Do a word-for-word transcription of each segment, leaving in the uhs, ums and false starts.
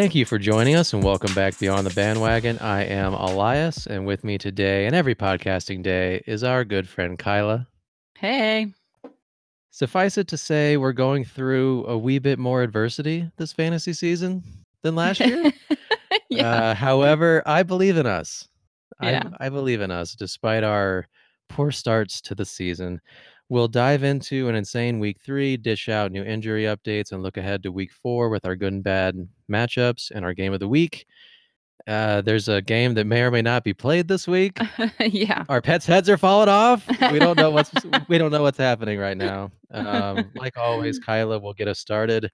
Thank you for joining us and welcome back to Beyond the Bandwagon. I am Elias, and with me today and every podcasting day is our good friend Kyla. Hey. Suffice it to say, we're going through a wee bit more adversity this fantasy season than last year. yeah. uh, however, I believe in us. Yeah. I, I believe in us, despite our poor starts to the season. We'll dive into an insane week three, dish out new injury updates, and look ahead to week four with our good and bad matchups and our game of the week. Uh, there's a game that may or may not be played this week. yeah. Our pets' heads are falling off. We don't know what's we don't know what's happening right now. Um, like always, Kyla will get us started.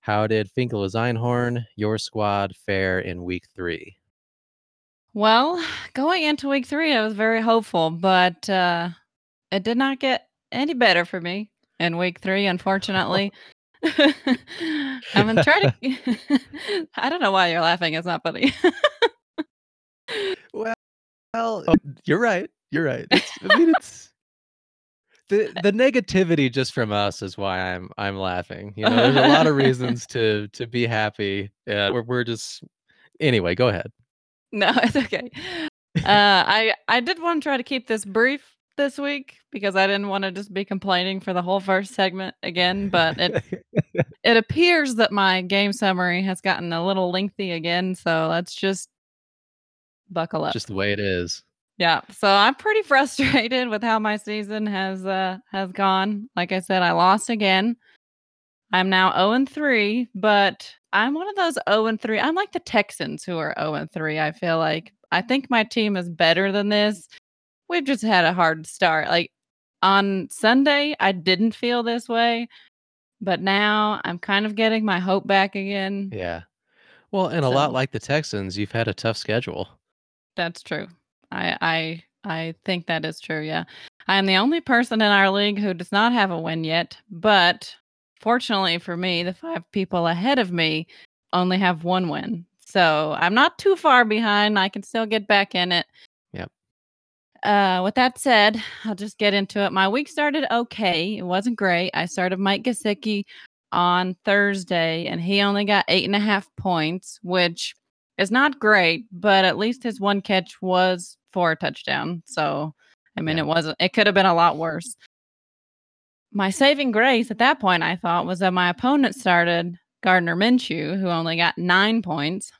How did Finkel Einhorn, your squad, fare in week three? Well, going into week three, I was very hopeful, but uh, it did not get any better for me in week three, unfortunately. I'm gonna try to. I don't know why you're laughing. It's not funny. well, well, you're right. You're right. It's, I mean, it's the the negativity just from us is why I'm I'm laughing. You know, there's a lot of reasons to to be happy. Yeah, we're we're just anyway. Go ahead. No, it's okay. Uh, I I did want to try to keep this brief this week because I didn't want to just be complaining for the whole first segment again, but it it appears that my game summary has gotten a little lengthy again, so let's just buckle up. Just the way it is. Yeah, so I'm pretty frustrated with how my season has uh, has gone. Like I said, I lost again. I'm now oh and three, but I'm one of those oh and three. I'm like the Texans who are oh and three, I feel like. I think my team is better than this. We've just had a hard start. Like on Sunday, I didn't feel this way, but now I'm kind of getting my hope back again. Yeah. Well, and so, a lot like the Texans, you've had a tough schedule. That's true. I I I think that is true, yeah. I am the only person in our league who does not have a win yet, but fortunately for me, the five people ahead of me only have one win. So I'm not too far behind. I can still get back in it. Uh, with that said, I'll just get into it. My week started okay. It wasn't great. I started Mike Gesicki on Thursday, and he only got eight and a half points, which is not great, but at least his one catch was for a touchdown. So, I mean, yeah. it wasn't, it could have been a lot worse. My saving grace at that point, I thought, was that my opponent started Gardner Minshew, who only got nine points.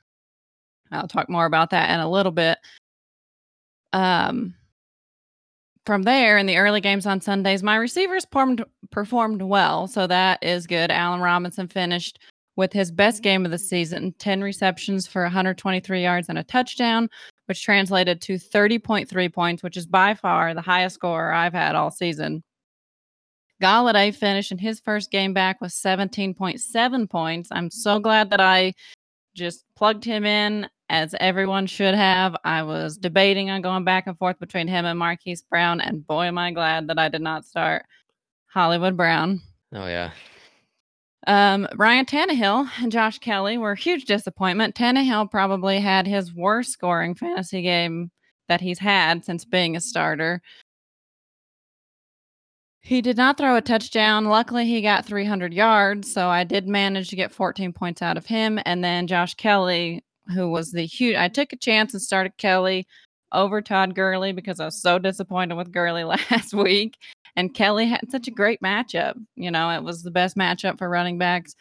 I'll talk more about that in a little bit. Um, From there, in the early games on Sundays, my receivers performed, performed well, so that is good. Allen Robinson finished with his best game of the season, ten receptions for one hundred twenty-three yards and a touchdown, which translated to thirty point three points, which is by far the highest score I've had all season. Golladay finished in his first game back with seventeen point seven points. I'm so glad that I just plugged him in, as everyone should have. I was debating on going back and forth between him and Marquise Brown, and boy, am I glad that I did not start Hollywood Brown. Oh, yeah. Um, Ryan Tannehill and Josh Kelly were a huge disappointment. Tannehill probably had his worst scoring fantasy game that he's had since being a starter. He did not throw a touchdown. Luckily, he got three hundred yards, so I did manage to get fourteen points out of him. And then Josh Kelly, who was the huge... I took a chance and started Kelly over Todd Gurley because I was so disappointed with Gurley last week. And Kelly had such a great matchup. You know, it was the best matchup for running backs.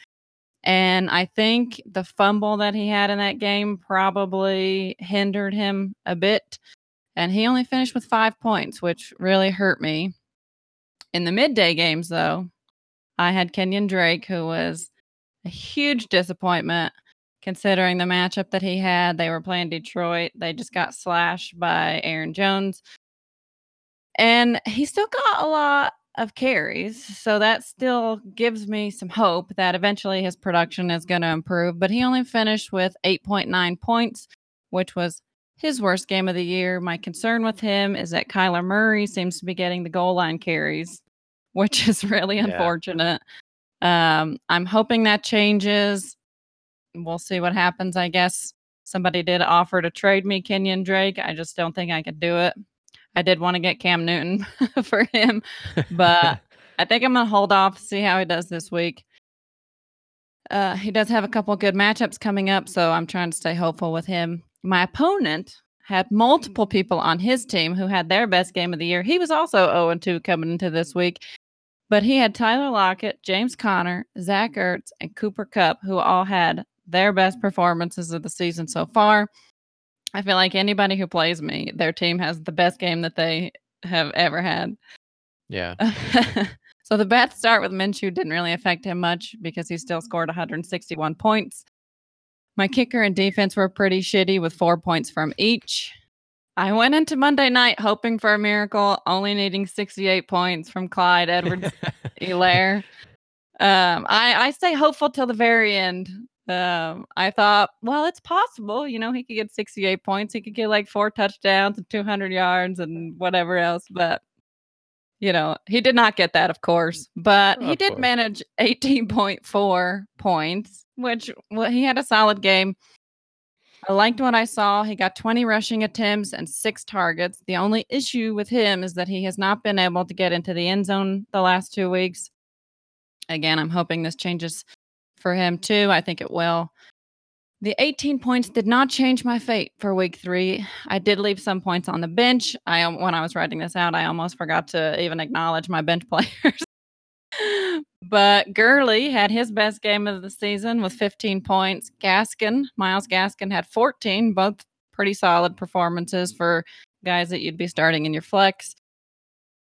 And I think the fumble that he had in that game probably hindered him a bit. And he only finished with five points, which really hurt me. In the midday games, though, I had Kenyan Drake, who was a huge disappointment considering the matchup that he had. They were playing Detroit. They just got slashed by Aaron Jones. And he still got a lot of carries, so that still gives me some hope that eventually his production is going to improve. But he only finished with eight point nine points, which was his worst game of the year. My concern with him is that Kyler Murray seems to be getting the goal line carries, which is really yeah. unfortunate. Um, I'm hoping that changes. We'll see what happens, I guess. Somebody did offer to trade me Kenyan Drake. I just don't think I could do it. I did want to get Cam Newton for him, but I think I'm going to hold off, see how he does this week. Uh, he does have a couple of good matchups coming up, so I'm trying to stay hopeful with him. My opponent had multiple people on his team who had their best game of the year. He was also oh and two coming into this week, but he had Tyler Lockett, James Conner, Zach Ertz, and Cooper Kupp, who all had their best performances of the season so far. I feel like anybody who plays me, their team has the best game that they have ever had. Yeah. So the bad start with Minshew didn't really affect him much because he still scored one hundred sixty-one points. My kicker and defense were pretty shitty with four points from each. I went into Monday night hoping for a miracle, only needing sixty-eight points from Clyde Edwards-Helaire. um, I, I stay hopeful till the very end. Um, I thought, well, it's possible. You know, he could get sixty-eight points. He could get like four touchdowns and two hundred yards and whatever else. But, you know, he did not get that, of course. But he did manage eighteen point four points, which well, he had a solid game. I liked what I saw. He got twenty rushing attempts and six targets. The only issue with him is that he has not been able to get into the end zone the last two weeks. Again, I'm hoping this changes for him too. I think it will. The eighteen points did not change my fate for week three. I did leave some points on the bench. I when I was writing this out, I almost forgot to even acknowledge my bench players. But Gurley had his best game of the season with fifteen points. Gaskin, Myles Gaskin had fourteen, both pretty solid performances for guys that you'd be starting in your flex.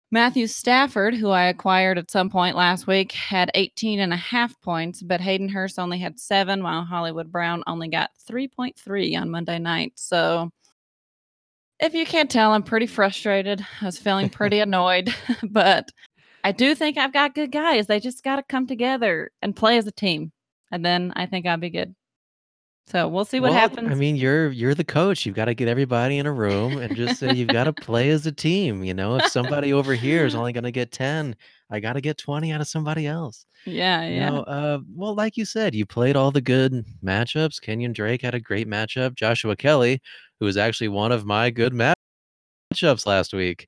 Matthew Stafford, who I acquired at some point last week, had eighteen and a half points, but Hayden Hurst only had seven, while Hollywood Brown only got three point three on Monday night. So if you can't tell, I'm pretty frustrated. I was feeling pretty annoyed, but I do think I've got good guys. They just got to come together and play as a team, and then I think I'll be good. So we'll see what well, happens. I mean, you're you're the coach. You've got to get everybody in a room and just say you've got to play as a team. You know, if somebody over here is only going to get ten, I got to get twenty out of somebody else. Yeah, you yeah. know, uh, well, like you said, you played all the good matchups. Kenyan Drake had a great matchup. Joshua Kelly, who was actually one of my good matchups last week,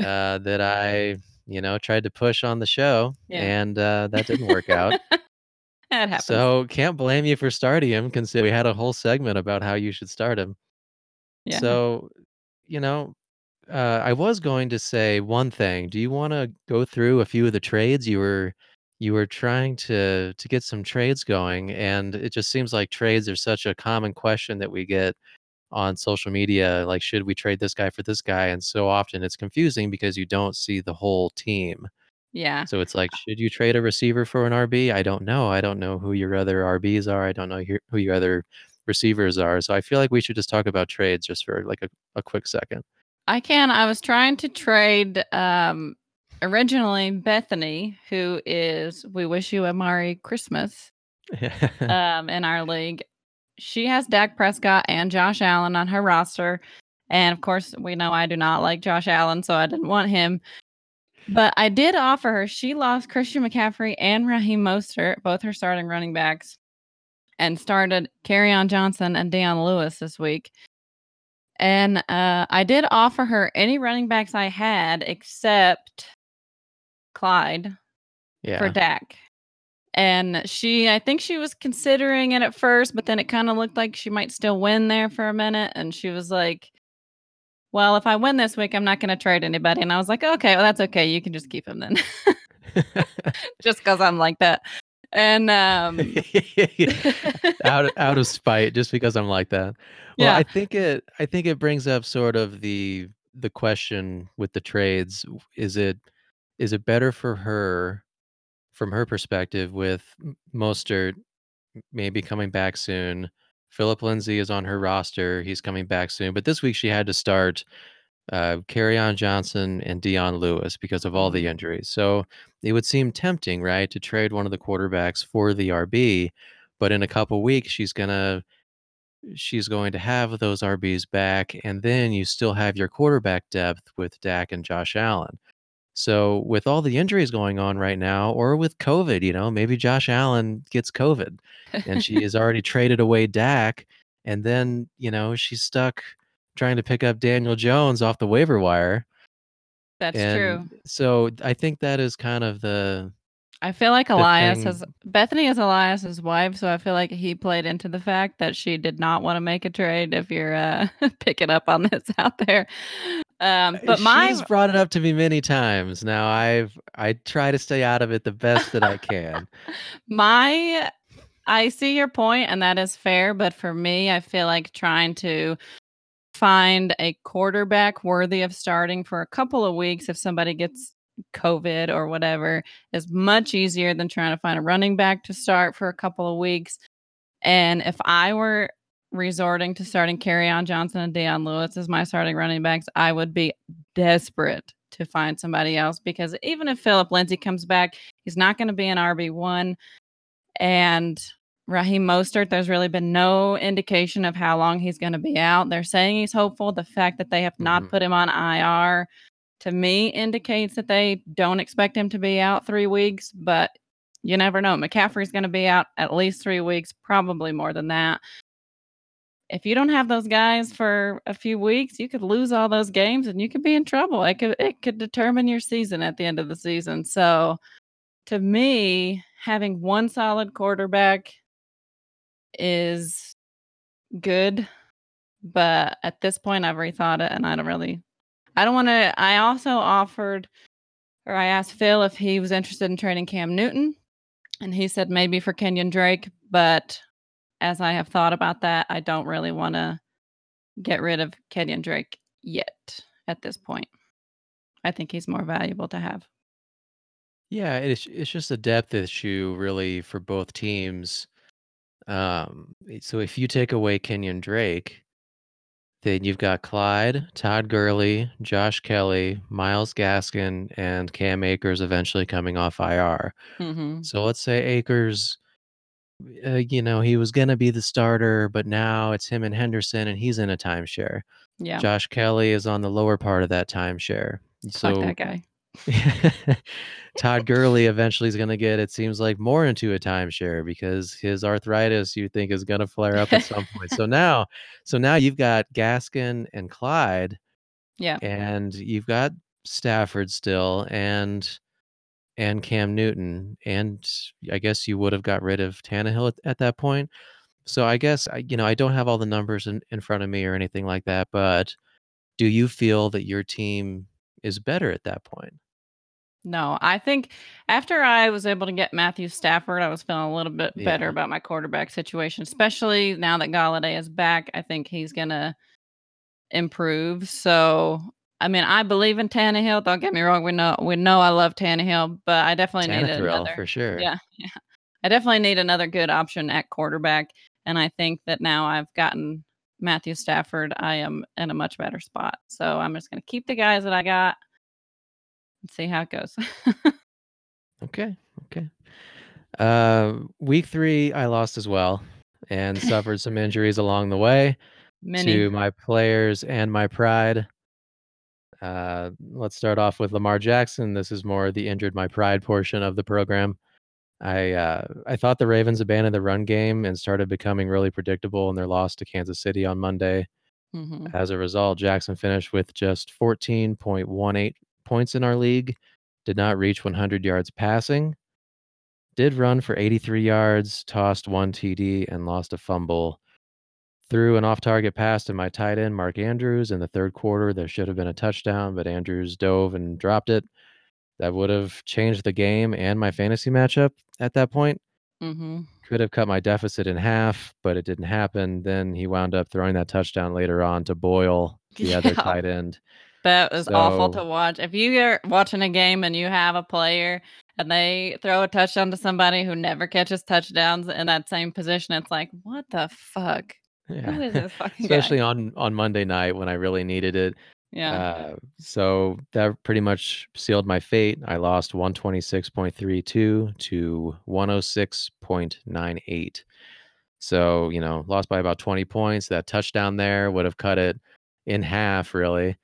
uh, that I you know tried to push on the show, yeah. and uh, that didn't work out. That happens. So can't blame you for starting him, considering we had a whole segment about how you should start him. Yeah. So, you know, uh, I was going to say one thing. Do you want to go through a few of the trades you were you were trying to to get some trades going? And it just seems like trades are such a common question that we get on social media. Like, should we trade this guy for this guy? And so often it's confusing because you don't see the whole team. Yeah. So it's like, should you trade a receiver for an R B? I don't know. I don't know who your other R Bs are. I don't know who your other receivers are. So I feel like we should just talk about trades just for like a, a quick second. I can. I was trying to trade um, originally Bethany, who is, we wish you a Merry Christmas um, in our league. She has Dak Prescott and Josh Allen on her roster. And of course, we know I do not like Josh Allen, so I didn't want him. But I did offer her. She lost Christian McCaffrey and Raheem Mostert, both her starting running backs, and started Kerryon Johnson and Dion Lewis this week. And uh, I did offer her any running backs I had except Clyde yeah. for Dak. And she, I think she was considering it at first, but then it kind of looked like she might still win there for a minute. And she was like, well, if I win this week, I'm not going to trade anybody. And I was like, okay, well, that's okay. You can just keep him then. Just because I'm like that. And um... out, out of spite, just because I'm like that. Well, yeah. I think it I think it brings up sort of the the question with the trades. Is it is it better for her, from her perspective, with Mostert maybe coming back soon? Phillip Lindsay is on her roster. He's coming back soon. But this week she had to start uh, Kerryon Johnson and Dion Lewis because of all the injuries. So it would seem tempting, right, to trade one of the quarterbacks for the R B. But in a couple weeks, she's gonna she's going to have those R Bs back. And then you still have your quarterback depth with Dak and Josh Allen. So with all the injuries going on right now, or with COVID, you know, maybe Josh Allen gets COVID and she has already traded away Dak. And then, you know, she's stuck trying to pick up Daniel Jones off the waiver wire. That's and true. So I think that is kind of the I feel like Elias has Bethany is Elias's wife, so I feel like he played into the fact that she did not want to make a trade. If you're uh, picking up on this out there, um, but she's brought it up to me many times. Now I've I try to stay out of it the best that I can. my, I see your point, and that is fair. But for me, I feel like trying to find a quarterback worthy of starting for a couple of weeks if somebody gets COVID or whatever is much easier than trying to find a running back to start for a couple of weeks. And if I were resorting to starting Kerryon Johnson and Dion Lewis as my starting running backs, I would be desperate to find somebody else, because even if Phillip Lindsay comes back, he's not going to be an R B one. And Raheem Mostert, there's really been no indication of how long he's going to be out. They're saying he's hopeful. The fact that they have not mm-hmm. put him on I R to me indicates that they don't expect him to be out three weeks, but you never know. McCaffrey's going to be out at least three weeks, probably more than that. If you don't have those guys for a few weeks, you could lose all those games and you could be in trouble. It could, it could determine your season at the end of the season. So to me, having one solid quarterback is good, but at this point I've rethought it and I don't really I don't want to. I also offered, or I asked Phil if he was interested in trading Cam Newton, and he said maybe for Kenyan Drake. But as I have thought about that, I don't really want to get rid of Kenyan Drake yet at this point. I think he's more valuable to have. Yeah, it's it's just a depth issue really for both teams. Um, so if you take away Kenyan Drake, then you've got Clyde, Todd Gurley, Josh Kelly, Myles Gaskin, and Cam Akers eventually coming off I R. Mm-hmm. So let's say Akers, uh, you know, he was going to be the starter, but now it's him and Henderson, and he's in a timeshare. Yeah. Josh Kelly is on the lower part of that timeshare. So fuck that guy. Todd Gurley eventually is going to get, it seems like, more into a timeshare because his arthritis you think is going to flare up at some point. So now, so now you've got Gaskin and Clyde, yeah, and you've got Stafford still, and and Cam Newton, and I guess you would have got rid of Tannehill at, at that point. So I guess I, you know, I don't have all the numbers in, in front of me or anything like that, but do you feel that your team is better at that point? No, I think after I was able to get Matthew Stafford, I was feeling a little bit yeah. better about my quarterback situation, especially now that Golladay is back. I think he's going to improve. So, I mean, I believe in Tannehill. Don't get me wrong. We know we know I love Tannehill, but I definitely need another. for sure. Yeah, yeah. I definitely need another good option at quarterback. And I think that now I've gotten Matthew Stafford, I am in a much better spot. So I'm just going to keep the guys that I got and see how it goes. Okay. Okay. Uh, week three, I lost as well and suffered some injuries along the way Many. to my players and my pride. Uh, let's start off with Lamar Jackson. This is more the injured my pride portion of the program. I uh, I thought the Ravens abandoned the run game and started becoming really predictable in their loss to Kansas City on Monday. Mm-hmm. As a result, Jackson finished with just fourteen point one eight points in our league, did not reach one hundred yards passing, did run for eighty-three yards, tossed one T D, and lost a fumble. Threw an off-target pass to my tight end, Mark Andrews, in the third quarter. There should have been a touchdown, but Andrews dove and dropped it. That would have changed the game and my fantasy matchup at that point. Mm-hmm. Could have cut my deficit in half, but it didn't happen. Then he wound up throwing that touchdown later on to Boyle, the yeah. other tight end. That was so awful to watch. If you are watching a game and you have a player and they throw a touchdown to somebody who never catches touchdowns in that same position, it's like, what the fuck? Yeah. Who is this fucking Especially guy? on on Monday night when I really needed it. Yeah. Uh, so that pretty much sealed my fate. I lost one twenty-six point three two to one oh six point nine eight. So, you know, lost by about twenty points. That touchdown there would have cut it in half, really.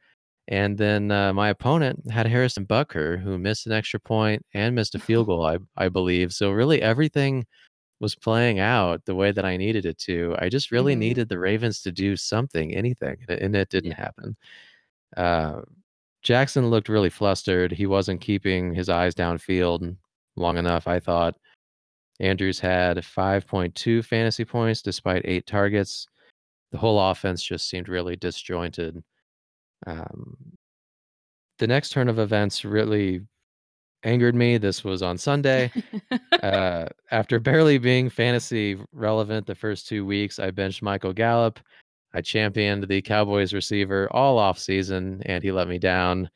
And then uh, my opponent had Harrison Butker, who missed an extra point and missed a field goal, I, I believe. So really everything was playing out the way that I needed it to. I just really mm-hmm. needed the Ravens to do something, anything, and it didn't yeah. happen. Uh, Jackson looked really flustered. He wasn't keeping his eyes downfield. long enough, I thought. Andrews had five point two fantasy points despite eight targets. The whole offense just seemed really disjointed. Um, the next turn of events really angered me. This was on Sunday. uh, after barely being fantasy relevant the first two weeks, I benched Michael Gallup. I championed the Cowboys receiver all offseason, and he let me down.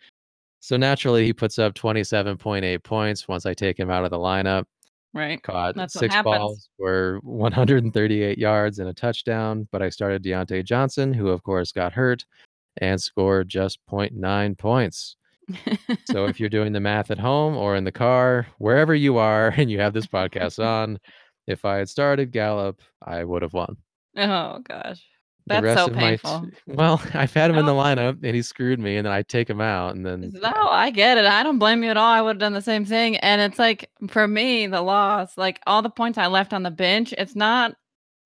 So naturally, he puts up twenty-seven point eight points once I take him out of the lineup. Right. Caught That's six balls for one hundred thirty-eight yards and a touchdown, but I started Diontae Johnson, who of course got hurt, and scored just zero point nine points. So if you're doing the math at home or in the car, wherever you are, and you have this podcast on, if I had started Gallup, I would have won. Oh, gosh. That's so painful. T- well, I've had him in the lineup, and he screwed me, and then I take him out, and then... No, I get it. I don't blame you at all. I would have done the same thing. And it's like, for me, the loss, like all the points I left on the bench, it's not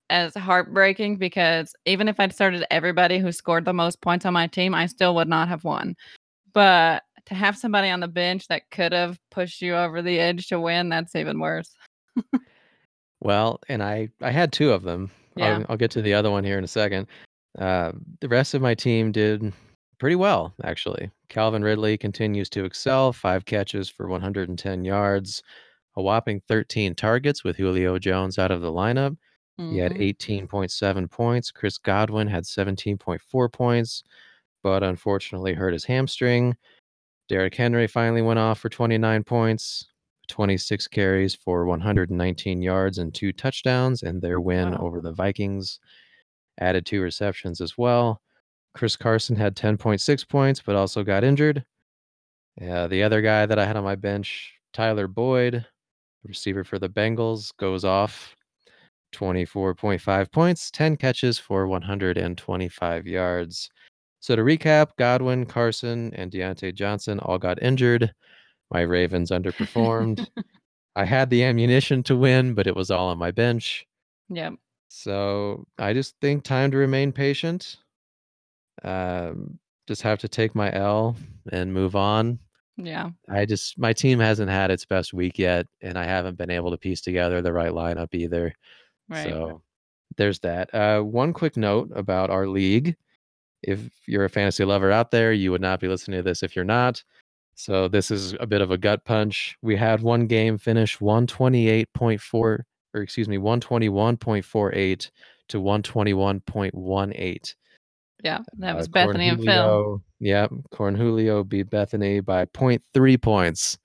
as heartbreaking because even if I'd started everybody who scored the most points on my team, I still would not have won. But to have somebody on the bench that could have pushed you over the edge to win, that's even worse. Well, and I, I had two of them. Yeah. I'll, I'll get to the other one here in a second. Uh, the rest of my team did pretty well, actually. Calvin Ridley continues to excel, five catches for one hundred ten yards, a whopping thirteen targets with Julio Jones out of the lineup. Mm-hmm. He had eighteen point seven points. Chris Godwin had seventeen point four points, but unfortunately hurt his hamstring. Derrick Henry finally went off for twenty-nine points. twenty-six carries for one hundred nineteen yards and two touchdowns, and their win wow. over the Vikings. Added two receptions as well. Chris Carson had ten point six points, but also got injured. Uh, the other guy that I had on my bench, Tyler Boyd, receiver for the Bengals, goes off twenty-four point five points, ten catches for one hundred twenty-five yards. So to recap, Godwin, Carson, and Diontae Johnson all got injured. My Ravens underperformed. I had the ammunition to win, but it was all on my bench. Yeah. So I just think time to remain patient. Um, just have to take my L and move on. Yeah. I just, my team hasn't had its best week yet, and I haven't been able to piece together the right lineup either. Right. So there's that. Uh, one quick note about our league. If you're a fantasy lover out there, you would not be listening to this if you're not. So this is a bit of a gut punch. We had one game finish one twenty-eight point four, or excuse me, one twenty-one point four eight to one twenty-one point one eight. Yeah, that was uh, Bethany Cornhelio, and Phil. Yeah, Cornhelio beat Bethany by zero point three points,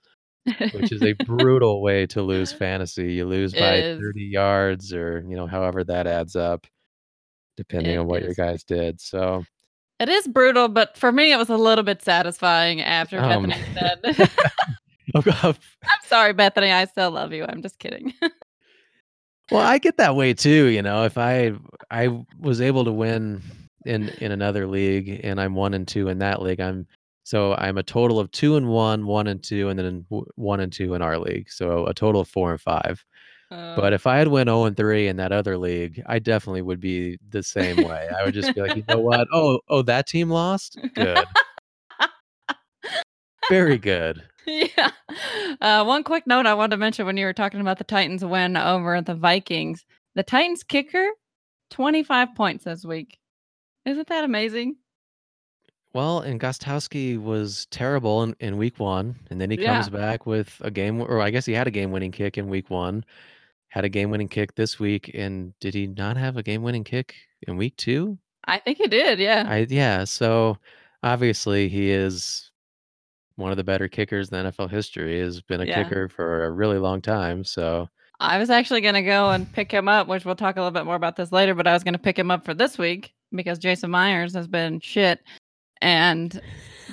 which is a brutal way to lose fantasy. You lose it by is. thirty yards or, you know, however that adds up, depending it on what is. your guys did. So... It is brutal, but for me, it was a little bit satisfying after oh, Bethany said. I'm sorry, Bethany. I still love you. I'm just kidding. Well, I get that way too. You know, if I I was able to win in, in another league, and I'm one and two in that league, I'm so I'm a total of two and one, one and two, and then one and two in our league. So a total of four and five. Uh, but if I had went oh and three in that other league, I definitely would be the same way. I would just be like, you know what? Oh, oh, that team lost? Good. Very good. Yeah. Uh, one quick note I wanted to mention when you were talking about the Titans win over the Vikings. The Titans kicker, twenty-five points this week. Isn't that amazing? Well, and Gostowski was terrible in, in week one, and then he yeah. comes back with a game, or I guess he had a game-winning kick in week one. Had a game-winning kick this week, and did he not have a game-winning kick in week two? I think he did, yeah. I, yeah, so obviously he is one of the better kickers in N F L history. Has been a yeah. kicker for a really long time. So I was actually going to go and pick him up, which we'll talk a little bit more about this later, but I was going to pick him up for this week because Jason Myers has been shit, and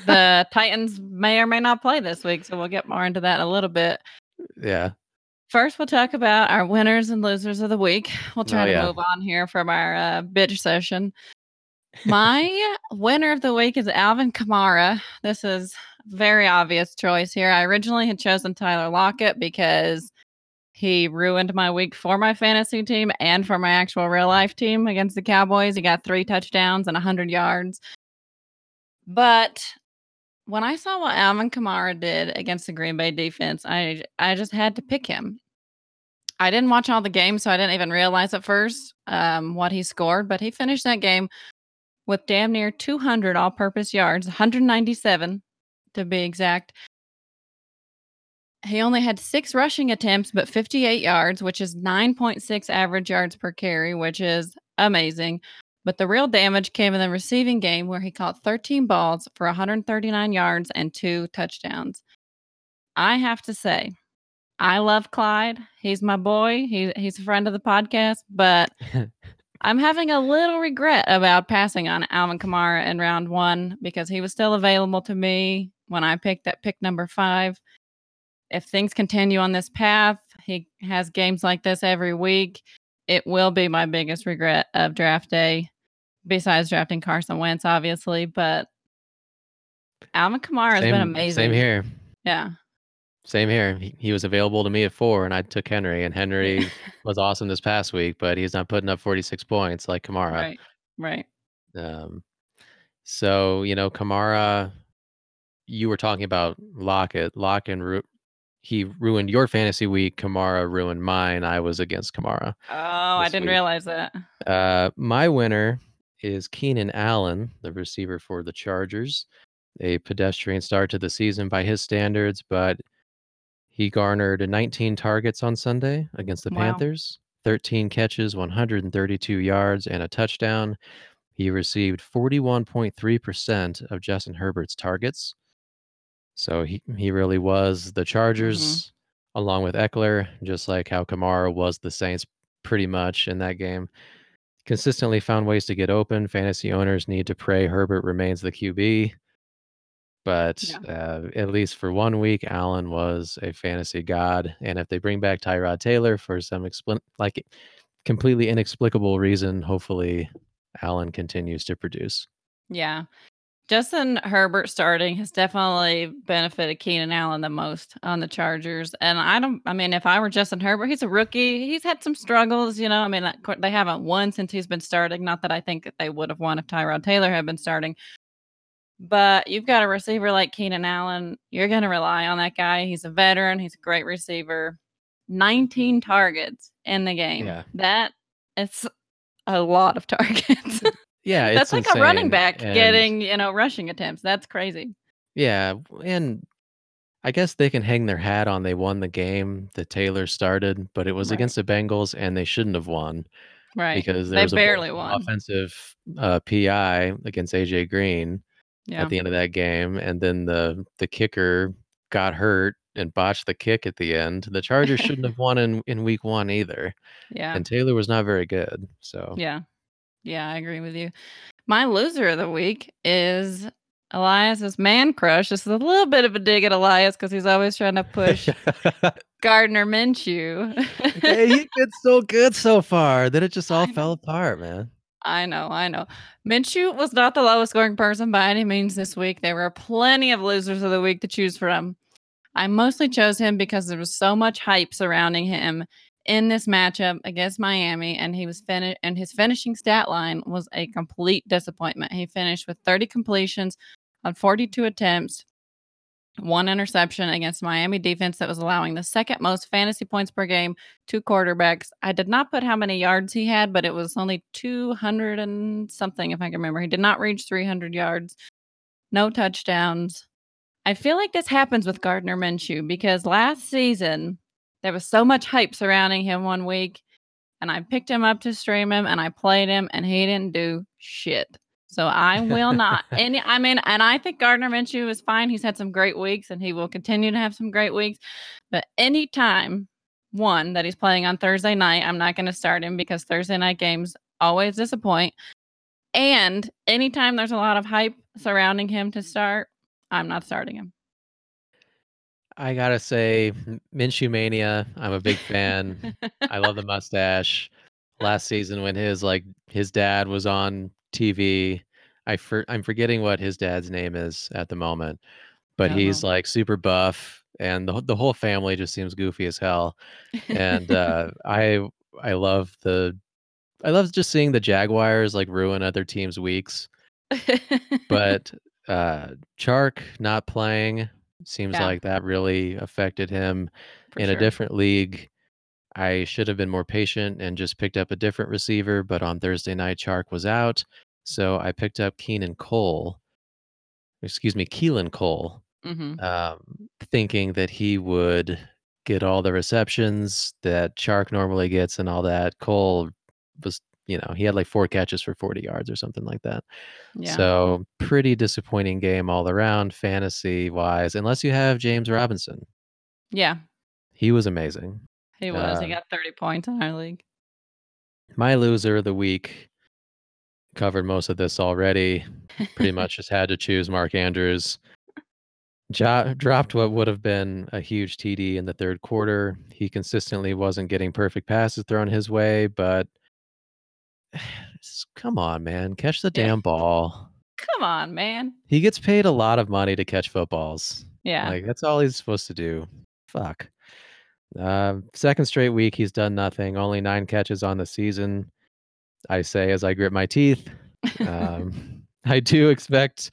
the Titans may or may not play this week, so we'll get more into that in a little bit. Yeah. First, we'll talk about our winners and losers of the week. We'll try oh, to yeah. move on here from our uh, bitch session. My winner of the week is Alvin Kamara. This is a very obvious choice here. I originally had chosen Tyler Lockett because he ruined my week for my fantasy team and for my actual real-life team against the Cowboys. He got three touchdowns and one hundred yards. But when I saw what Alvin Kamara did against the Green Bay defense, I I just had to pick him. I didn't watch all the games, so I didn't even realize at first um, what he scored, but he finished that game with damn near two hundred all-purpose yards, one hundred ninety-seven to be exact. He only had six rushing attempts, but fifty-eight yards, which is nine point six average yards per carry, which is amazing. But the real damage came in the receiving game where he caught thirteen balls for one hundred thirty-nine yards and two touchdowns. I have to say, I love Clyde. He's my boy. He, he's a friend of the podcast, but I'm having a little regret about passing on Alvin Kamara in round one because he was still available to me when I picked that pick number five. If things continue on this path, he has games like this every week. It will be my biggest regret of draft day, besides drafting Carson Wentz, obviously. But Alvin Kamara has been amazing. Same here. Yeah. Same here. He, he was available to me at four, and I took Henry. And Henry was awesome this past week, but he's not putting up forty-six points like Kamara. Right. Right. Um. So you know, Kamara, you were talking about Lockett, Lock and Root. He ruined your fantasy week. Kamara ruined mine. I was against Kamara. Oh, I didn't week. realize that. Uh, my winner is Keenan Allen, the receiver for the Chargers. A pedestrian start to the season by his standards, but he garnered nineteen targets on Sunday against the wow. Panthers, thirteen catches, one hundred thirty-two yards, and a touchdown. He received forty-one point three percent of Justin Herbert's targets. So he, he really was the Chargers, mm-hmm. along with Eckler, just like how Kamara was the Saints pretty much in that game. Consistently found ways to get open. Fantasy owners need to pray Herbert remains the Q B. But yeah. uh, at least for one week, Allen was a fantasy god. And if they bring back Tyrod Taylor for some expl- like completely inexplicable reason, hopefully Allen continues to produce. Yeah. Justin Herbert starting has definitely benefited Keenan Allen the most on the Chargers. And I don't, I mean, if I were Justin Herbert, he's a rookie. He's had some struggles, you know. I mean, they haven't won since he's been starting. Not that I think that they would have won if Tyrod Taylor had been starting. But you've got a receiver like Keenan Allen. You're going to rely on that guy. He's a veteran. He's a great receiver. nineteen targets in the game. Yeah. That is a lot of targets. Yeah, it's that's like insane. A running back and getting, you know, rushing attempts. That's crazy. Yeah, and I guess they can hang their hat on they won the game that Taylor started, but it was right. against the Bengals, and they shouldn't have won, right? Because there they was barely a won. Offensive uh, P I against A J Green yeah. at the end of that game, and then the the kicker got hurt and botched the kick at the end. The Chargers shouldn't have won in, in week one either. Yeah, and Taylor was not very good. So yeah. Yeah, I agree with you. My loser of the week is Elias's man crush. This is a little bit of a dig at Elias because he's always trying to push Gardner Minshew. Hey, he did so good so far. Then it just all I fell know. apart, man. I know, I know. Minshew was not the lowest scoring person by any means this week. There were plenty of losers of the week to choose from. I mostly chose him because there was so much hype surrounding him in this matchup against Miami, and he was finished, and his finishing stat line was a complete disappointment. He finished with thirty completions on forty-two attempts, one interception against Miami defense that was allowing the second most fantasy points per game to quarterbacks. I did not put how many yards he had, but it was only two hundred and something, if I can remember. He did not reach three hundred yards, no touchdowns. I feel like this happens with Gardner Minshew because last season, there was so much hype surrounding him one week, and I picked him up to stream him, and I played him, and he didn't do shit. So I will not. Any, I mean, and I think Gardner Minshew is fine. He's had some great weeks, and he will continue to have some great weeks. But any time, one, that he's playing on Thursday night, I'm not going to start him because Thursday night games always disappoint. And anytime there's a lot of hype surrounding him to start, I'm not starting him. I gotta say, Minshew Mania, I'm a big fan. I love the mustache. Last season when his like his dad was on T V, I for, I'm forgetting what his dad's name is at the moment, but oh. he's like super buff, and the the whole family just seems goofy as hell. And uh, I I love the I love just seeing the Jaguars like ruin other teams' weeks, but uh, Chark not playing seems yeah. like that really affected him. For in sure. a different league, I should have been more patient and just picked up a different receiver, but on Thursday night, Chark was out, so I picked up Keenan Cole, excuse me, Keelan Cole, mm-hmm. um, thinking that he would get all the receptions that Chark normally gets and all that. Cole was, you know, he had like four catches for forty yards or something like that. Yeah. So pretty disappointing game all around, fantasy-wise, unless you have James Robinson. Yeah. He was amazing. He was. Uh, he got thirty points in our league. My loser of the week, covered most of this already, pretty much just had to choose Mark Andrews. Jo- dropped what would have been a huge T D in the third quarter. He consistently wasn't getting perfect passes thrown his way, but come on, man. Catch the yeah. damn ball. Come on, man. He gets paid a lot of money to catch footballs. Yeah. Like, that's all he's supposed to do. Fuck. Uh, second straight week, he's done nothing. Only nine catches on the season, I say as I grit my teeth. Um, I do expect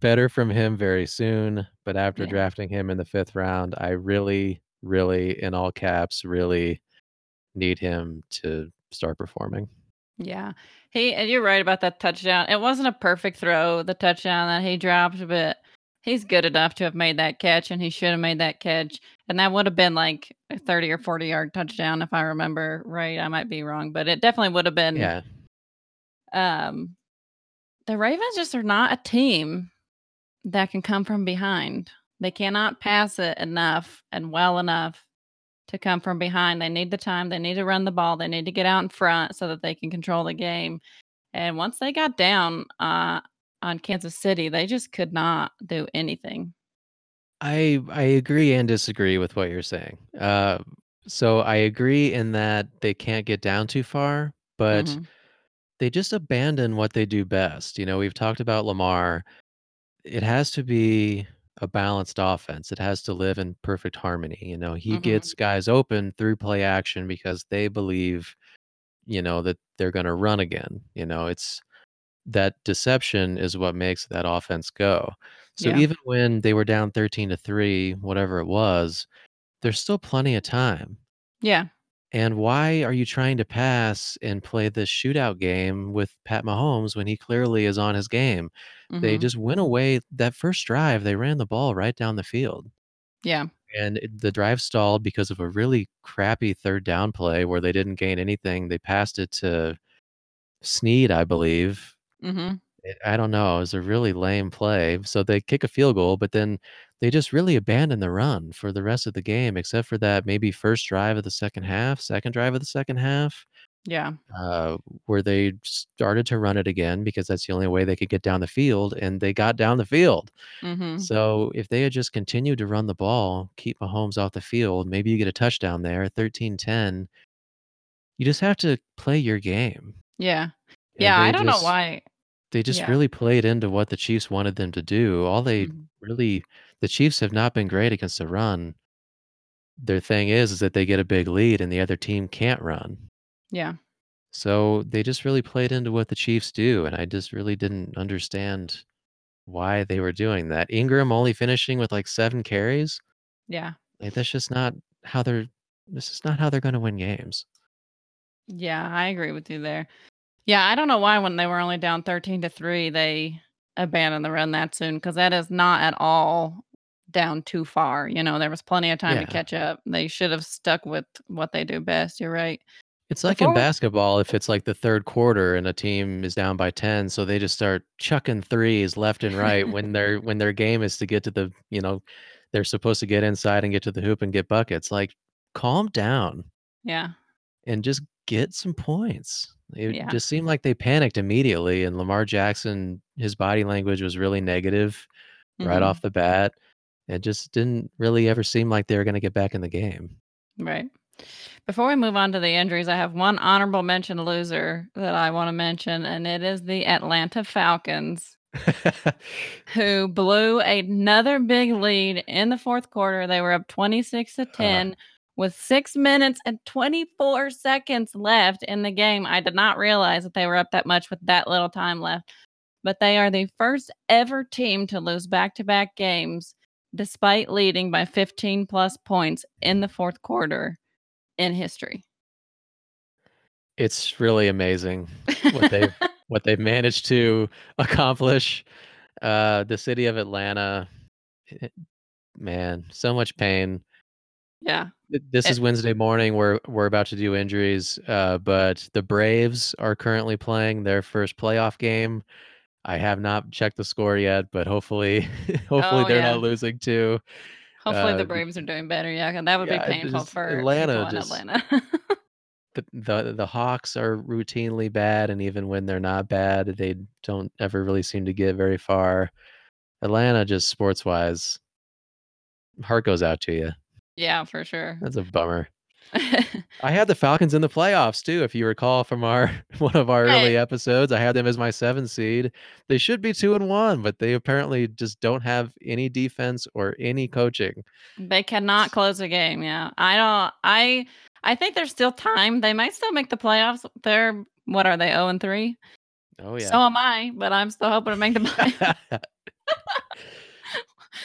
better from him very soon, but after yeah. drafting him in the fifth round, I really, really, in all caps, really need him to start performing. Yeah. He, and you're right about that touchdown. It wasn't a perfect throw, the touchdown that he dropped, but he's good enough to have made that catch, and he should have made that catch. And that would have been like a thirty or forty yard touchdown, if I remember right. I might be wrong, but it definitely would have been. Yeah. Um, the Ravens just are not a team that can come from behind. They cannot pass it enough and well enough to come from behind. They need the time. They need to run the ball. They need to get out in front so that they can control the game. And once they got down uh, on Kansas City, they just could not do anything. I I agree and disagree with what you're saying. Uh, so I agree in that they can't get down too far, but mm-hmm. they just abandon what they do best. You know, we've talked about Lamar. It has to be a balanced offense. It has to live in perfect harmony. You know, he mm-hmm. gets guys open through play action because they believe, you know, that they're going to run again. You know, it's that deception is what makes that offense go. So yeah. even when they were down thirteen to three, whatever it was, there's still plenty of time. Yeah. And why are you trying to pass and play this shootout game with Pat Mahomes when he clearly is on his game? Mm-hmm. They just went away. That first drive, they ran the ball right down the field. Yeah. And the drive stalled because of a really crappy third down play where they didn't gain anything. They passed it to Snead, I believe. Mm-hmm. I don't know. It was a really lame play. So they kick a field goal, but then they just really abandon the run for the rest of the game, except for that maybe first drive of the second half, second drive of the second half. Yeah. Uh, where they started to run it again because that's the only way they could get down the field, and they got down the field. Mm-hmm. So if they had just continued to run the ball, keep Mahomes off the field, maybe you get a touchdown there, thirteen ten. You just have to play your game. Yeah. Yeah, I don't just, know why. They just yeah. really played into what the Chiefs wanted them to do. All they mm-hmm. really, the Chiefs have not been great against the run. Their thing is, is that they get a big lead and the other team can't run. Yeah. So they just really played into what the Chiefs do. And I just really didn't understand why they were doing that. Ingram only finishing with like seven carries. Yeah. Like, that's just not how they're, this is not how they're going to win games. Yeah, I agree with you there. Yeah, I don't know why when they were only down thirteen to three, they abandoned the run that soon, because that is not at all down too far. You know, there was plenty of time yeah. to catch up. They should have stuck with what they do best. You're right. It's like Before, in basketball, if it's like the third quarter and a team is down by ten, so they just start chucking threes left and right when their when their game is to get to the, you know, they're supposed to get inside and get to the hoop and get buckets. Like, calm down. Yeah. And just get some points. It yeah. just seemed like they panicked immediately, and Lamar Jackson, his body language was really negative mm-hmm. right off the bat. It just didn't really ever seem like they were going to get back in the game. Right. Before we move on to the injuries, I have one honorable mention loser that I want to mention, and it is the Atlanta Falcons, who blew another big lead in the fourth quarter. They were up twenty-six to ten. Uh. With six minutes and twenty-four seconds left in the game. I did not realize that they were up that much with that little time left. but they are the first ever team to lose back-to-back games despite leading by fifteen plus points in the fourth quarter in history. It's really amazing what they've what they've managed to accomplish. Uh, the city of Atlanta, it, man, so much pain. Yeah. This it, is Wednesday morning. We're we're about to do injuries, uh, but the Braves are currently playing their first playoff game. I have not checked the score yet, but hopefully, hopefully oh, they're yeah. not losing too. Hopefully uh, the Braves are doing better. Yeah, and that would yeah, be painful just, for Atlanta. In just, Atlanta. The, the the Hawks are routinely bad, and even when they're not bad, they don't ever really seem to get very far. Atlanta, just sports wise, heart goes out to you. Yeah, for sure. That's a bummer. I had the Falcons in the playoffs too, if you recall from our one of our right. early episodes. I had them as my seven seed. They should be two and one, but they apparently just don't have any defense or any coaching. They cannot close a game. Yeah, I don't. I. I think there's still time. They might still make the playoffs. They're, what are they, oh and three? Oh, yeah. So am I, but I'm still hoping to make the playoffs.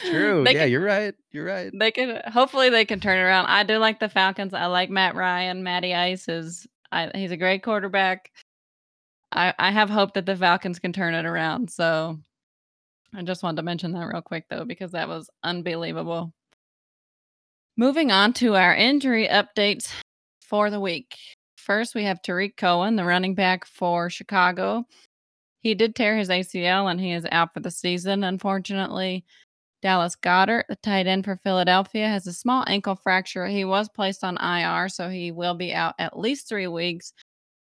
True. They yeah, can, you're right. You're right. They can, hopefully they can turn it around. I do like the Falcons. I like Matt Ryan. Matty Ice is, I, he's a great quarterback. I, I have hope that the Falcons can turn it around. So I just wanted to mention that real quick, though, because that was unbelievable. Moving on to our injury updates for the week. First, we have Tariq Cohen, the running back for Chicago. He did tear his A C L, and he is out for the season, unfortunately. Dallas Goedert, the tight end for Philadelphia, has a small ankle fracture. He was placed on I R, so he will be out at least three weeks.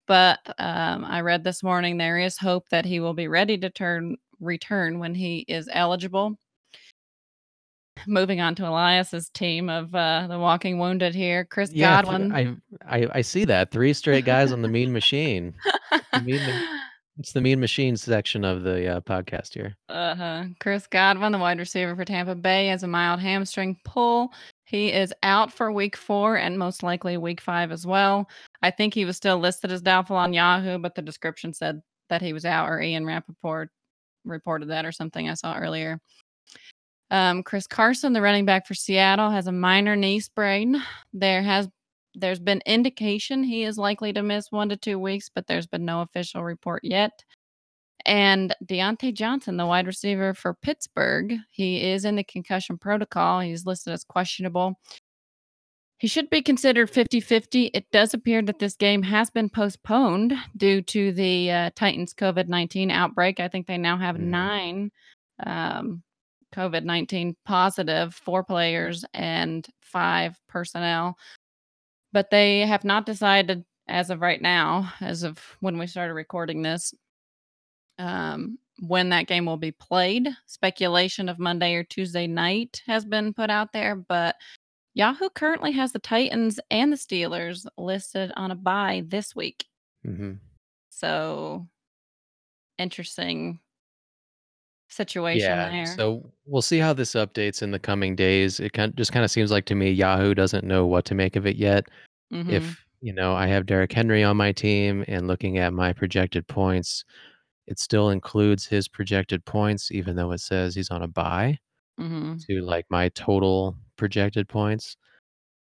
But um, I read this morning there is hope that he will be ready to turn return when he is eligible. Moving on to Elias's team of uh, the walking wounded here, Chris yeah, Godwin. I, I I see that three straight guys on the Mean Machine. The mean, it's the Mean Machine section of the uh, podcast here. Uh huh. Chris Godwin, the wide receiver for Tampa Bay, has a mild hamstring pull. He is out for week four and most likely week five as well. I think he was still listed as doubtful on Yahoo, but the description said that he was out, or Ian Rappaport reported that, or something I saw earlier. Um, Chris Carson, the running back for Seattle, has a minor knee sprain. There has, there's been indication he is likely to miss one to two weeks, but there's been no official report yet. And Diontae Johnson, the wide receiver for Pittsburgh, he is in the concussion protocol. He's listed as questionable. He should be considered fifty-fifty. It does appear that this game has been postponed due to the uh, Titans' COVID nineteen outbreak. I think they now have mm. nine um COVID nineteen positive, four players and five personnel. But they have not decided as of right now, as of when we started recording this, um, when that game will be played. Speculation of Monday or Tuesday night has been put out there, but Yahoo currently has the Titans and the Steelers listed on a bye this week. Mm-hmm. So, interesting situation yeah, there. So we'll see how this updates in the coming days. It kind of, just kind of seems like to me Yahoo doesn't know what to make of it yet. Mm-hmm. If, you know, I have Derrick Henry on my team and looking at my projected points, it still includes his projected points, even though it says he's on a bye mm-hmm. to like my total projected points.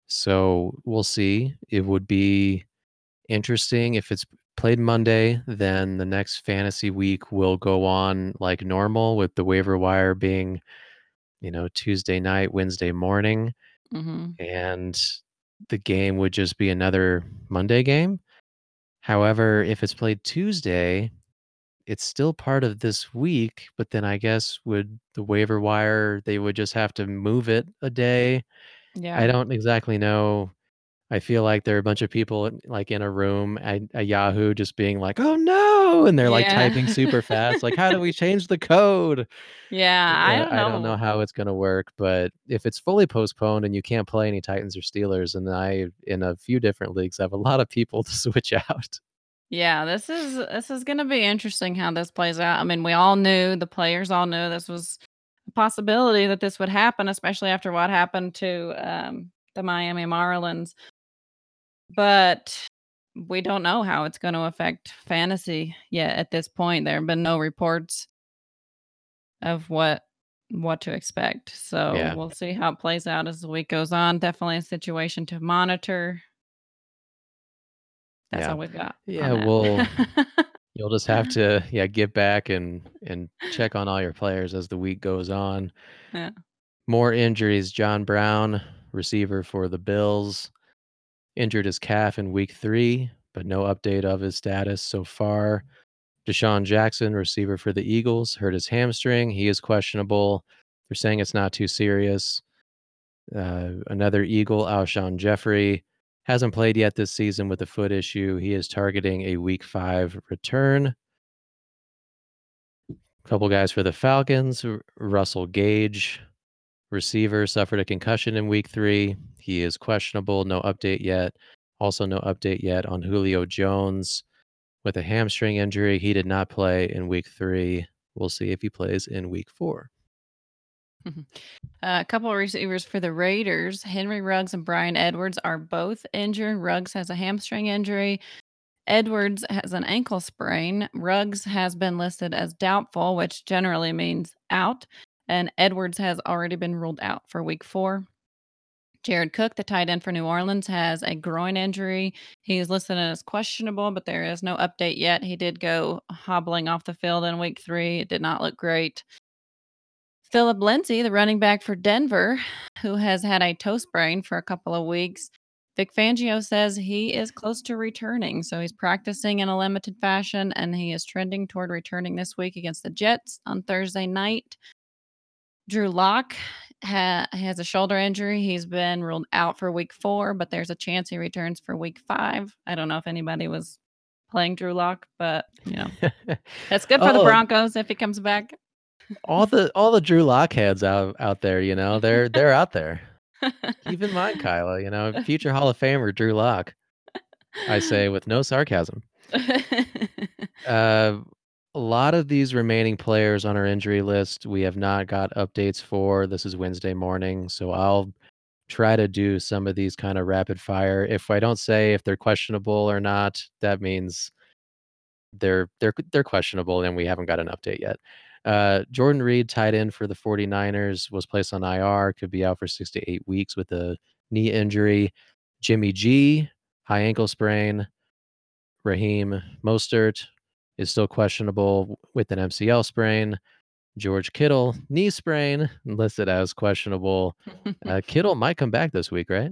So we'll see. It would be interesting if it's played Monday, then the next fantasy week will go on like normal with the waiver wire being, you know, Tuesday night, Wednesday morning. Mm-hmm. And the game would just be another Monday game. However, if it's played Tuesday, it's still part of this week, but then I guess would the waiver wire, they would just have to move it a day. Yeah, I don't exactly know. I feel like there are a bunch of people like in a room at, at Yahoo just being like, oh no. And they're like yeah. typing super fast. Like, how do we change the code? Yeah. And I don't know. I don't know how it's going to work, but if it's fully postponed and you can't play any Titans or Steelers, and I, in a few different leagues, I have a lot of people to switch out. Yeah. This is, this is going to be interesting how this plays out. I mean, we all knew, the players all knew this was a possibility that this would happen, especially after what happened to um, the Miami Marlins. But we don't know how it's going to affect fantasy yet at this point. There have been no reports of what what to expect. So yeah. We'll see how it plays out as the week goes on. Definitely a situation to monitor. That's yeah. all we've got. Yeah, we'll you'll just have to yeah get back and and check on all your players as the week goes on. Yeah. More injuries. John Brown, receiver for the Bills, injured his calf in week three, but no update of his status so far. Deshaun Jackson, receiver for the Eagles, hurt his hamstring. He is questionable. They're saying it's not too serious. Uh, another Eagle, Alshon Jeffrey, hasn't played yet this season with a foot issue. He is targeting a week five return. A couple guys for the Falcons. Russell Gage, receiver, suffered a concussion in week three. He is questionable. No update yet. Also no update yet on Julio Jones with a hamstring injury. He did not play in week three. We'll see if he plays in week four. Mm-hmm. Uh, a couple of receivers for the Raiders. Henry Ruggs and Bryan Edwards are both injured. Ruggs has a hamstring injury. Edwards has an ankle sprain. Ruggs has been listed as doubtful, which generally means out. And Edwards has already been ruled out for week four. Jared Cook, the tight end for New Orleans, has a groin injury. He is listed as questionable, but there is no update yet. He did go hobbling off the field in week three. It did not look great. Phillip Lindsay, the running back for Denver, who has had a toe sprain for a couple of weeks. Vic Fangio says he is close to returning, so he's practicing in a limited fashion, and he is trending toward returning this week against the Jets on Thursday night. Drew Lock ha- has a shoulder injury. He's been ruled out for week four, but there's a chance he returns for week five. I don't know if anybody was playing Drew Lock, but you know, that's good for oh, the Broncos if he comes back. all the all the Drew Lock heads out, out there, you know, they're they're out there. Even mine, Kyla, you know, future Hall of Famer Drew Lock. I say with no sarcasm. Uh, a lot of these remaining players on our injury list we have not got updates for. This is Wednesday morning, so I'll try to do some of these kind of rapid fire. If I don't say if they're questionable or not, that means they're they're they're questionable and we haven't got an update yet. Uh, Jordan Reed, tight end for the forty-niners, was placed on I R, could be out for six to eight weeks with a knee injury. Jimmy G, high ankle sprain. Raheem Mostert is still questionable with an M C L sprain. George Kittle, knee sprain, listed as questionable. Uh, Kittle might come back this week, right?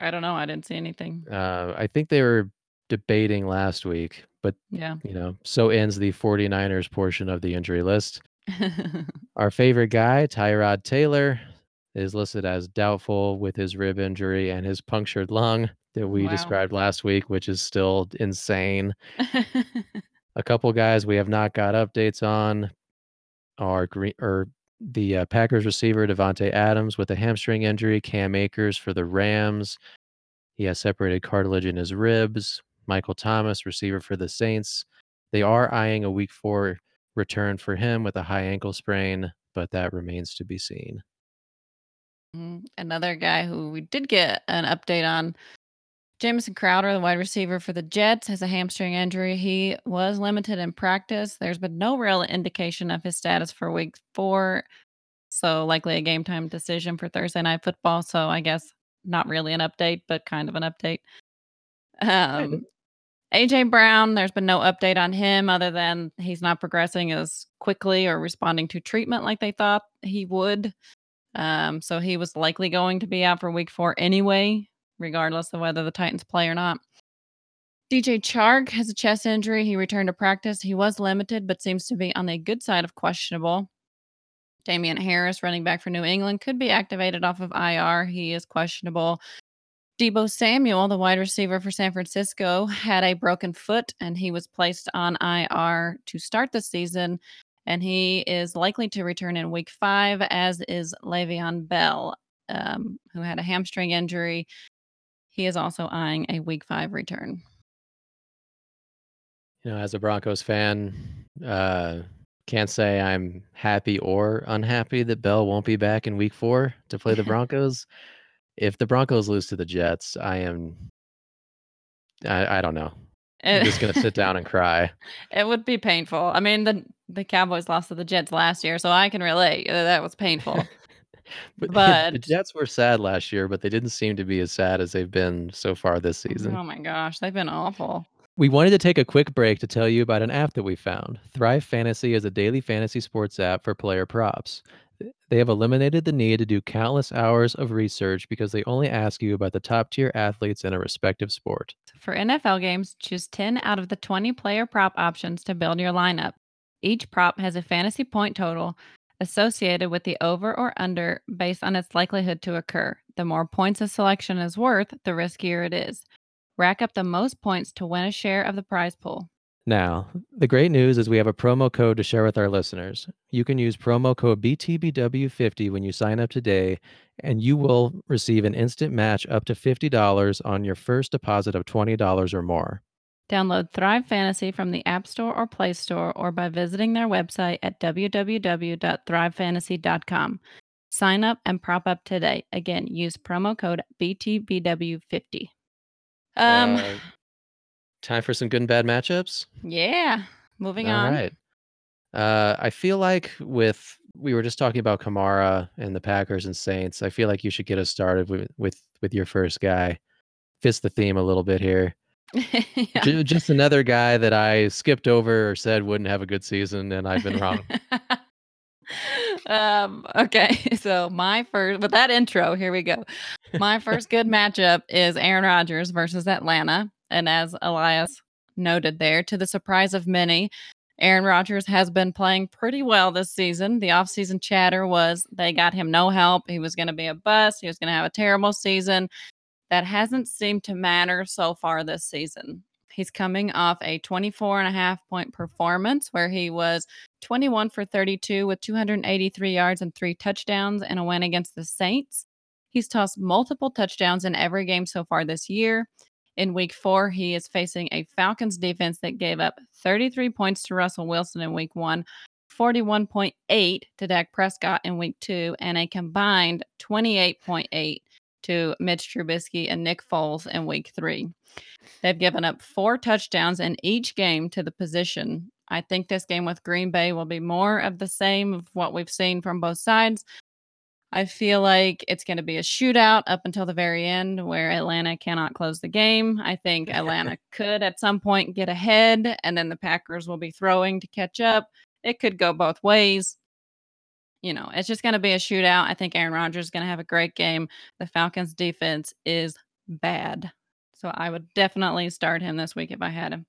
I don't know. I didn't see anything. Uh, I think they were debating last week, but yeah, you know, so ends the forty-niners portion of the injury list. Our favorite guy, Tyrod Taylor, is listed as doubtful with his rib injury and his punctured lung that we wow. described last week, which is still insane. A couple guys we have not got updates on are green, or the uh, Packers receiver Devontae Adams with a hamstring injury. Cam Akers for the Rams. He has separated cartilage in his ribs. Michael Thomas, receiver for the Saints. They are eyeing a week four return for him with a high ankle sprain, but that remains to be seen. Another guy who we did get an update on, Jamison Crowder, the wide receiver for the Jets, has a hamstring injury. He was limited in practice. There's been no real indication of his status for week four, so likely a game time decision for Thursday Night Football. So I guess not really an update, but kind of an update. Um, A J Brown, there's been no update on him other than he's not progressing as quickly or responding to treatment like they thought he would. Um, so he was likely going to be out for week four anyway, regardless of whether the Titans play or not. D J Chark has a chest injury. He returned to practice. He was limited, but seems to be on the good side of questionable. Damian Harris, running back for New England, could be activated off of I R. He is questionable. Deebo Samuel, the wide receiver for San Francisco, had a broken foot, and he was placed on I R to start the season, and he is likely to return in week five, as is Le'Veon Bell, um, who had a hamstring injury. He is also eyeing a week five return. You know, as a Broncos fan, uh, can't say I'm happy or unhappy that Bell won't be back in week four to play the Broncos. If the Broncos lose to the Jets, I am, I, I don't know. I'm just going to sit down and cry. It would be painful. I mean, the, the Cowboys lost to the Jets last year, so I can relate. That was painful. but, but the Jets were sad last year, but they didn't seem to be as sad as they've been so far this season. Oh my gosh, they've been awful. We wanted to take a quick break to tell you about an app that we found. Thrive Fantasy is a daily fantasy sports app for player props. They have eliminated the need to do countless hours of research because they only ask you about the top-tier athletes in a respective sport. For N F L games, choose ten out of the twenty player prop options to build your lineup. Each prop has a fantasy point total associated with the over or under based on its likelihood to occur. The more points a selection is worth, the riskier it is. Rack up the most points to win a share of the prize pool. Now, the great news is we have a promo code to share with our listeners. You can use promo code B T B W fifty when you sign up today, and you will receive an instant match up to fifty dollars on your first deposit of twenty dollars or more. Download Thrive Fantasy from the App Store or Play Store or by visiting their website at w w w dot thrive fantasy dot com. Sign up and prop up today. Again, use promo code B T B W fifty. Um... Uh... Time for some good and bad matchups? Yeah. Moving All on. All right. Uh, I feel like with, we were just talking about Kamara and the Packers and Saints. I feel like you should get us started with with, with your first guy. Fits the theme a little bit here. yeah. J- just another guy that I skipped over or said wouldn't have a good season, and I've been wrong. um. Okay. So my first, with that intro, here we go. My first good matchup is Aaron Rodgers versus Atlanta. And as Elias noted there, to the surprise of many, Aaron Rodgers has been playing pretty well this season. The offseason chatter was they got him no help. He was going to be a bust. He was going to have a terrible season. That hasn't seemed to matter so far this season. He's coming off a twenty-four and a half point performance where he was twenty-one for thirty-two with two hundred eighty-three yards and three touchdowns and a win against the Saints. He's tossed multiple touchdowns in every game so far this year. In week four, he is facing a Falcons defense that gave up thirty-three points to Russell Wilson in week one, forty-one point eight to Dak Prescott in week two, and a combined twenty-eight point eight to Mitch Trubisky and Nick Foles in week three. They've given up four touchdowns in each game to the position. I think this game with Green Bay will be more of the same of what we've seen from both sides. I feel like it's going to be a shootout up until the very end where Atlanta cannot close the game. I think Atlanta could at some point get ahead, and then the Packers will be throwing to catch up. It could go both ways. You know, it's just going to be a shootout. I think Aaron Rodgers is going to have a great game. The Falcons' defense is bad. So I would definitely start him this week if I had him.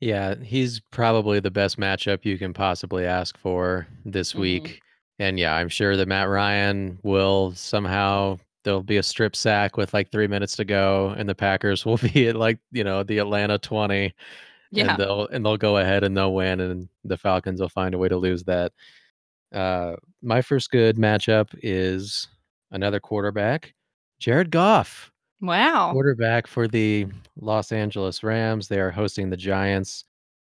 Yeah, he's probably the best matchup you can possibly ask for this mm-hmm. week. And yeah, I'm sure that Matt Ryan will somehow, there'll be a strip sack with like three minutes to go and the Packers will be at like, you know, the Atlanta twenty. Yeah. And they'll, and they'll go ahead and they'll win and the Falcons will find a way to lose that. Uh, my first good matchup is another quarterback, Jared Goff. Wow. Quarterback for the Los Angeles Rams. They are hosting the Giants.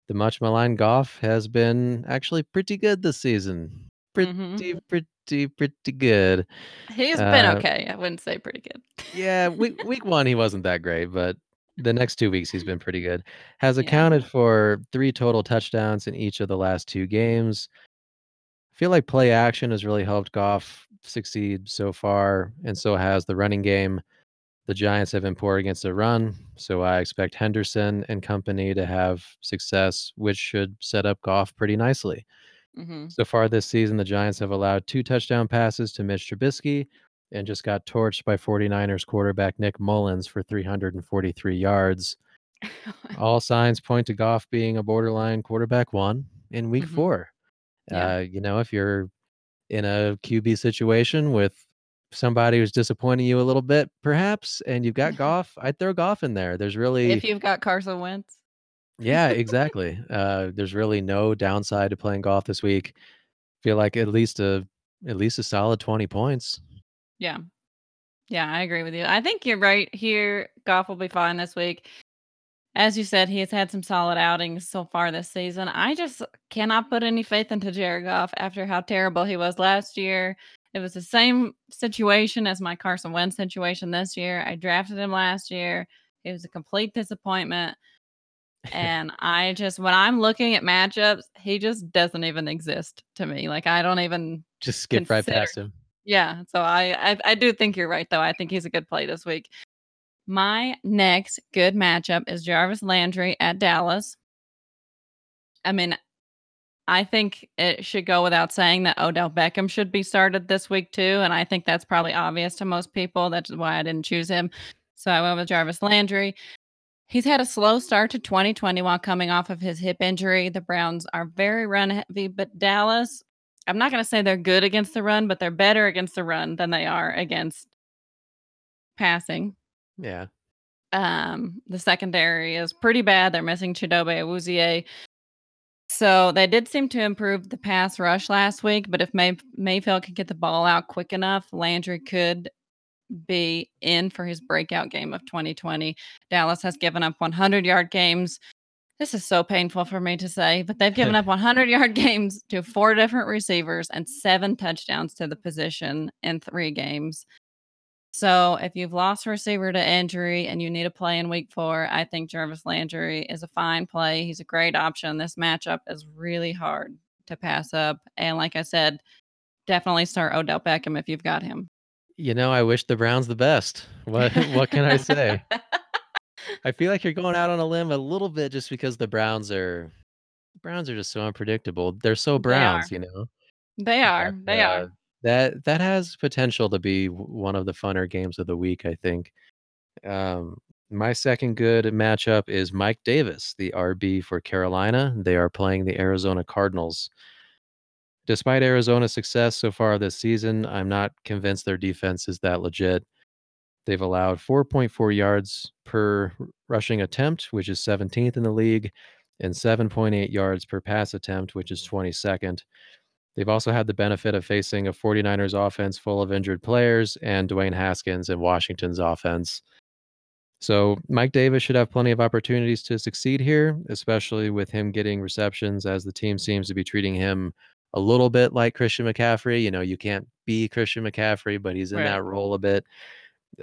The much maligned Goff has been actually pretty good this season. Pretty, mm-hmm. pretty, pretty good. He's been uh, okay. I wouldn't say pretty good. yeah, week week one he wasn't that great, but the next two weeks he's been pretty good. Has yeah. accounted for three total touchdowns in each of the last two games. I feel like play action has really helped Goff succeed so far, and so has the running game. The Giants have been poor against the run, so I expect Henderson and company to have success, which should set up Goff pretty nicely. Mm-hmm. So far this season, the Giants have allowed two touchdown passes to Mitch Trubisky and just got torched by 49ers quarterback Nick Mullins for three hundred forty-three yards. All signs point to Goff being a borderline quarterback one in week mm-hmm. four. Yeah. Uh, you know, if you're in a Q B situation with somebody who's disappointing you a little bit, perhaps, and you've got Goff, I'd throw Goff in there. There's really... If you've got Carson Wentz. yeah, exactly. Uh, there's really no downside to playing Goff this week. I feel like at least a at least a solid twenty points. Yeah. Yeah, I agree with you. I think you're right here. Goff will be fine this week. As you said, he has had some solid outings so far this season. I just cannot put any faith into Jared Goff after how terrible he was last year. It was the same situation as my Carson Wentz situation this year. I drafted him last year. It was a complete disappointment. And I just, when I'm looking at matchups, he just doesn't even exist to me. Like, I don't even just skip consider, right past him. Yeah. So I, I, I do think you're right, though. I think he's a good play this week. My next good matchup is Jarvis Landry at Dallas. I mean, I think it should go without saying that Odell Beckham should be started this week, too. And I think that's probably obvious to most people. That's why I didn't choose him. So I went with Jarvis Landry. He's had a slow start to twenty twenty while coming off of his hip injury. The Browns are very run heavy, but Dallas, I'm not going to say they're good against the run, but they're better against the run than they are against passing. Yeah. Um, the secondary is pretty bad. They're missing Chidobe Awuzie. So they did seem to improve the pass rush last week, but if May- Mayfield could get the ball out quick enough, Landry could be in for his breakout game of twenty twenty. Dallas has given up hundred-yard games. This is so painful for me to say, but they've given up hundred-yard games to four different receivers and seven touchdowns to the position in three games. So if you've lost a receiver to injury and you need a play in week four, I think Jarvis Landry is a fine play. He's a great option. This matchup is really hard to pass up. And like I said, definitely start Odell Beckham if you've got him. You know, I wish the Browns the best. What what can I say? I feel like you're going out on a limb a little bit just because the Browns are the Browns are just so unpredictable. They're so Browns, they you know. They are. But, they uh, are. That that has potential to be one of the funner games of the week, I think. Um, my second good matchup is Mike Davis, the R B for Carolina. They are playing the Arizona Cardinals. Despite Arizona's success so far this season, I'm not convinced their defense is that legit. They've allowed four point four yards per rushing attempt, which is seventeenth in the league, and seven point eight yards per pass attempt, which is twenty-second. They've also had the benefit of facing a 49ers offense full of injured players and Dwayne Haskins and Washington's offense. So Mike Davis should have plenty of opportunities to succeed here, especially with him getting receptions, as the team seems to be treating him a little bit like Christian McCaffrey. You know, you can't be Christian McCaffrey, but he's in right. that role a bit.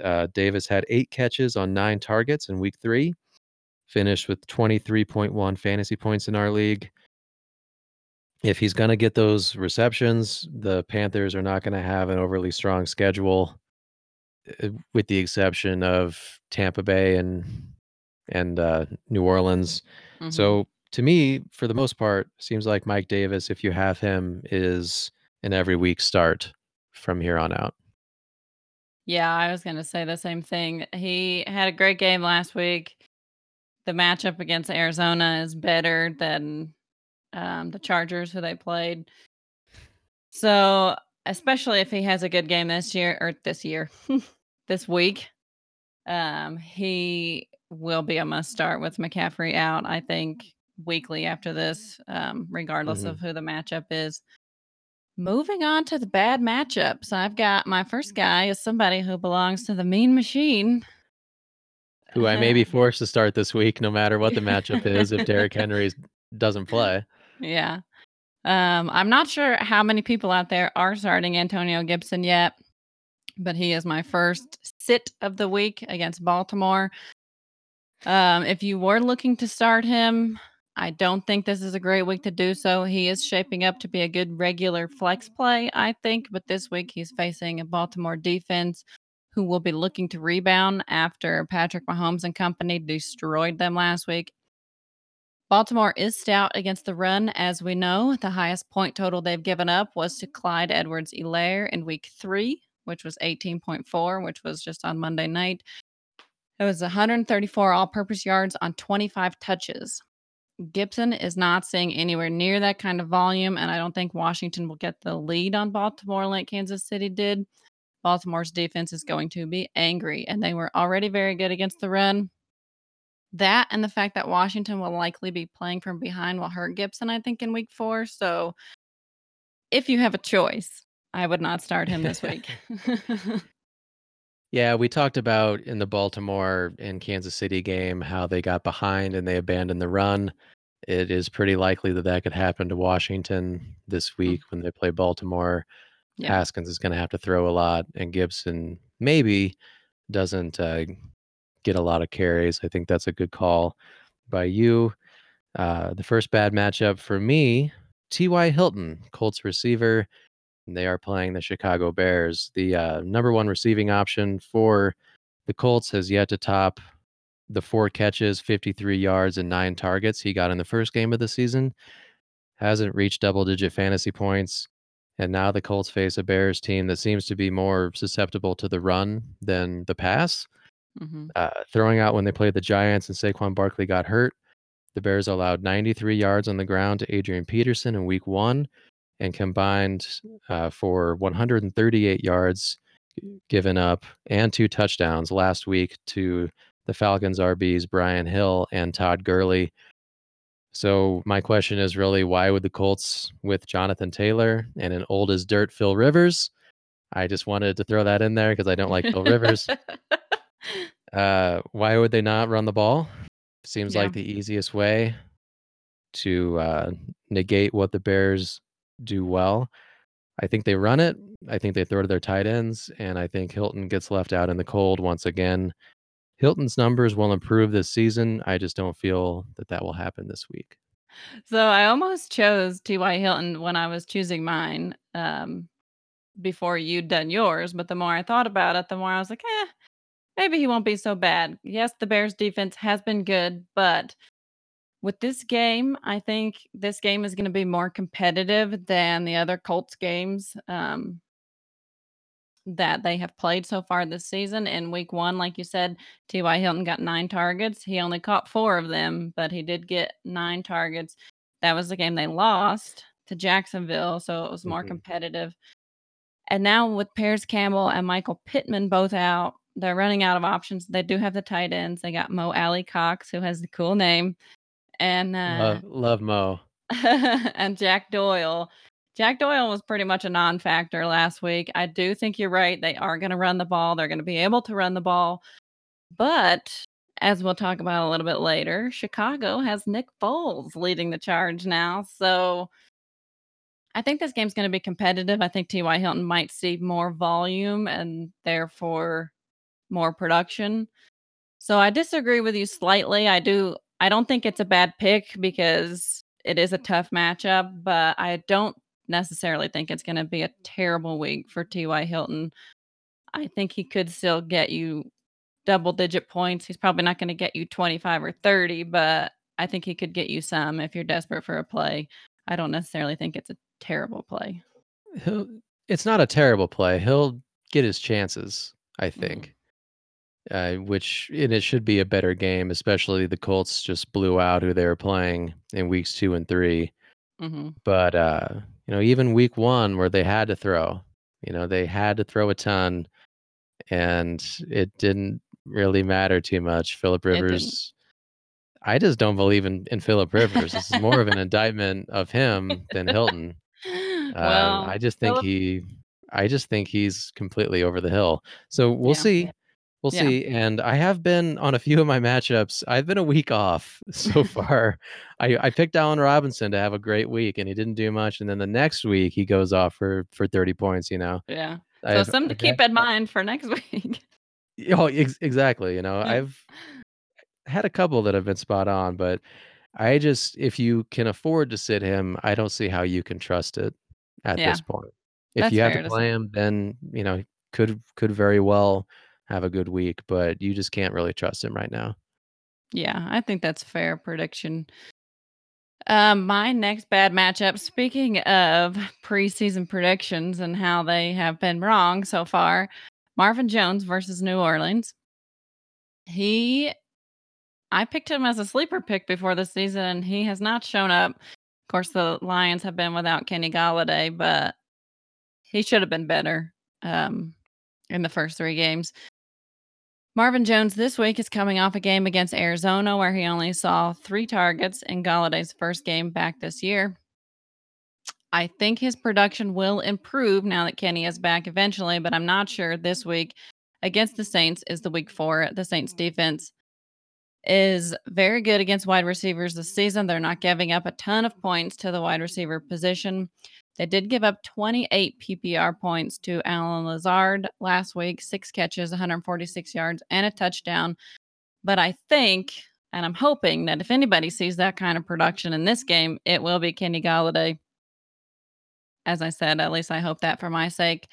Uh, Davis had eight catches on nine targets in week three, finished with twenty-three point one fantasy points in our league. If he's going to get those receptions, the Panthers are not going to have an overly strong schedule, with the exception of Tampa Bay and, and uh, New Orleans. Mm-hmm. So, to me, for the most part, seems like Mike Davis, if you have him, is an every week start from here on out. Yeah, I was going to say the same thing. He had a great game last week. The matchup against Arizona is better than um, the Chargers, who they played. So, especially if he has a good game this year, or this year, this week, um, he will be a must start with McCaffrey out, I think, weekly after this, um, regardless mm-hmm. of who the matchup is. Moving on to the bad matchups, I've got my first guy is somebody who belongs to the mean machine, who I may be forced to start this week no matter what the matchup is if Derrick Henry doesn't play. Yeah. Um, I'm not sure how many people out there are starting Antonio Gibson yet, but he is my first sit of the week against Baltimore. Um, if you were looking to start him, I don't think this is a great week to do so. He is shaping up to be a good regular flex play, I think, but this week he's facing a Baltimore defense who will be looking to rebound after Patrick Mahomes and company destroyed them last week. Baltimore is stout against the run, as we know. The highest point total they've given up was to Clyde Edwards-Helaire in week three, which was eighteen point four, which was just on Monday night. It was one hundred thirty-four all-purpose yards on twenty-five touches. Gibson is not seeing anywhere near that kind of volume, and I don't think Washington will get the lead on Baltimore like Kansas City did. Baltimore's defense is going to be angry, and they were already very good against the run. That and the fact that Washington will likely be playing from behind will hurt Gibson, I think, in week four. So if you have a choice, I would not start him this week. Yeah, we talked about in the Baltimore and Kansas City game how they got behind and they abandoned the run. It is pretty likely that that could happen to Washington this week when they play Baltimore. Yeah. Haskins is going to have to throw a lot, and Gibson maybe doesn't uh, get a lot of carries. I think that's a good call by you. Uh, the first bad matchup for me, T Y. Hilton, Colts receiver. They are playing the Chicago Bears. The uh, number one receiving option for the Colts has yet to top the four catches, fifty-three yards, and nine targets he got in the first game of the season. Hasn't reached double-digit fantasy points. And now the Colts face a Bears team that seems to be more susceptible to the run than the pass. Mm-hmm. Uh, throwing out when they played the Giants and Saquon Barkley got hurt, the Bears allowed ninety-three yards on the ground to Adrian Peterson in week one and combined uh, for one hundred thirty-eight yards given up and two touchdowns last week to the Falcons R Bs Brian Hill and Todd Gurley. So my question is really, why would the Colts with Jonathan Taylor and an old as dirt Phil Rivers? I just wanted to throw that in there because I don't like Phil Rivers. Uh, why would they not run the ball? Seems yeah. like the easiest way to uh, negate what the Bears do well. I think they run it. I think they throw to their tight ends. And I think Hilton gets left out in the cold once again. Hilton's numbers will improve this season. I just don't feel that that will happen this week. So I almost chose T Y. Hilton when I was choosing mine um, before you'd done yours. But the more I thought about it, the more I was like, eh, maybe he won't be so bad. Yes, the Bears defense has been good, but with this game, I think this game is going to be more competitive than the other Colts games. Um that they have played so far this season. In week one, like you said, T Y. Hilton got nine targets. He only caught four of them, but he did get nine targets. That was the game they lost to Jacksonville, so it was more mm-hmm. competitive. And now with Paris Campbell and Michael Pittman both out, they're running out of options. They do have the tight ends. They got Mo Alley Cox, who has the cool name. and uh, Love, love Mo. And Jack Doyle. Jack Doyle was pretty much a non-factor last week. I do think you're right. They are going to run the ball. They're going to be able to run the ball. But as we'll talk about a little bit later, Chicago has Nick Foles leading the charge now. So I think this game's going to be competitive. I think T Y. Hilton might see more volume and therefore more production. So I disagree with you slightly. I do. I don't think it's a bad pick because it is a tough matchup, but I don't necessarily think it's going to be a terrible week for T Y. Hilton. I think he could still get you double digit points. He's probably not going to get you twenty-five or thirty, but I think he could get you some if you're desperate for a play. I don't necessarily think it's a terrible play. He'll, it's not a terrible play. He'll get his chances, I think, mm-hmm. uh, which and it should be a better game, especially the Colts just blew out who they were playing in weeks two and three. Mm-hmm. But, uh, you know, even week one where they had to throw, you know, they had to throw a ton and it didn't really matter too much. Phillip Rivers, I just don't believe in, in Phillip Rivers. This is more of an indictment of him than Hilton. Uh, well, I just think Phillip... he, I just think he's completely over the hill. So we'll yeah. see. We'll yeah. see. And I have been on a few of my matchups. I've been a week off so far. I, I picked Allen Robinson to have a great week and he didn't do much. And then the next week he goes off for, for thirty points, you know? Yeah. So I've, something to keep in mind for next week. Oh, ex- exactly. You know, I've had a couple that have been spot on, but I just, if you can afford to sit him, I don't see how you can trust it at yeah. this point. If That's you have to play to him, then, you know, could, could very well have a good week, but you just can't really trust him right now. Yeah, I think that's a fair prediction. Um, my next bad matchup, speaking of preseason predictions and how they have been wrong so far, Marvin Jones versus New Orleans. He, I picked him as a sleeper pick before the season, and he has not shown up. Of course, the Lions have been without Kenny Golladay, but he should have been better um, in the first three games. Marvin Jones this week is coming off a game against Arizona where he only saw three targets in Galladay's first game back this year. I think his production will improve now that Kenny is back eventually, but I'm not sure this week against the Saints is the week for it. The Saints defense is very good against wide receivers this season. They're not giving up a ton of points to the wide receiver position. They did give up twenty-eight P P R points to Allen Lazard last week, six catches, one hundred forty-six yards, and a touchdown. But I think, and I'm hoping, that if anybody sees that kind of production in this game, it will be Kenny Golladay. As I said, at least I hope that for my sake.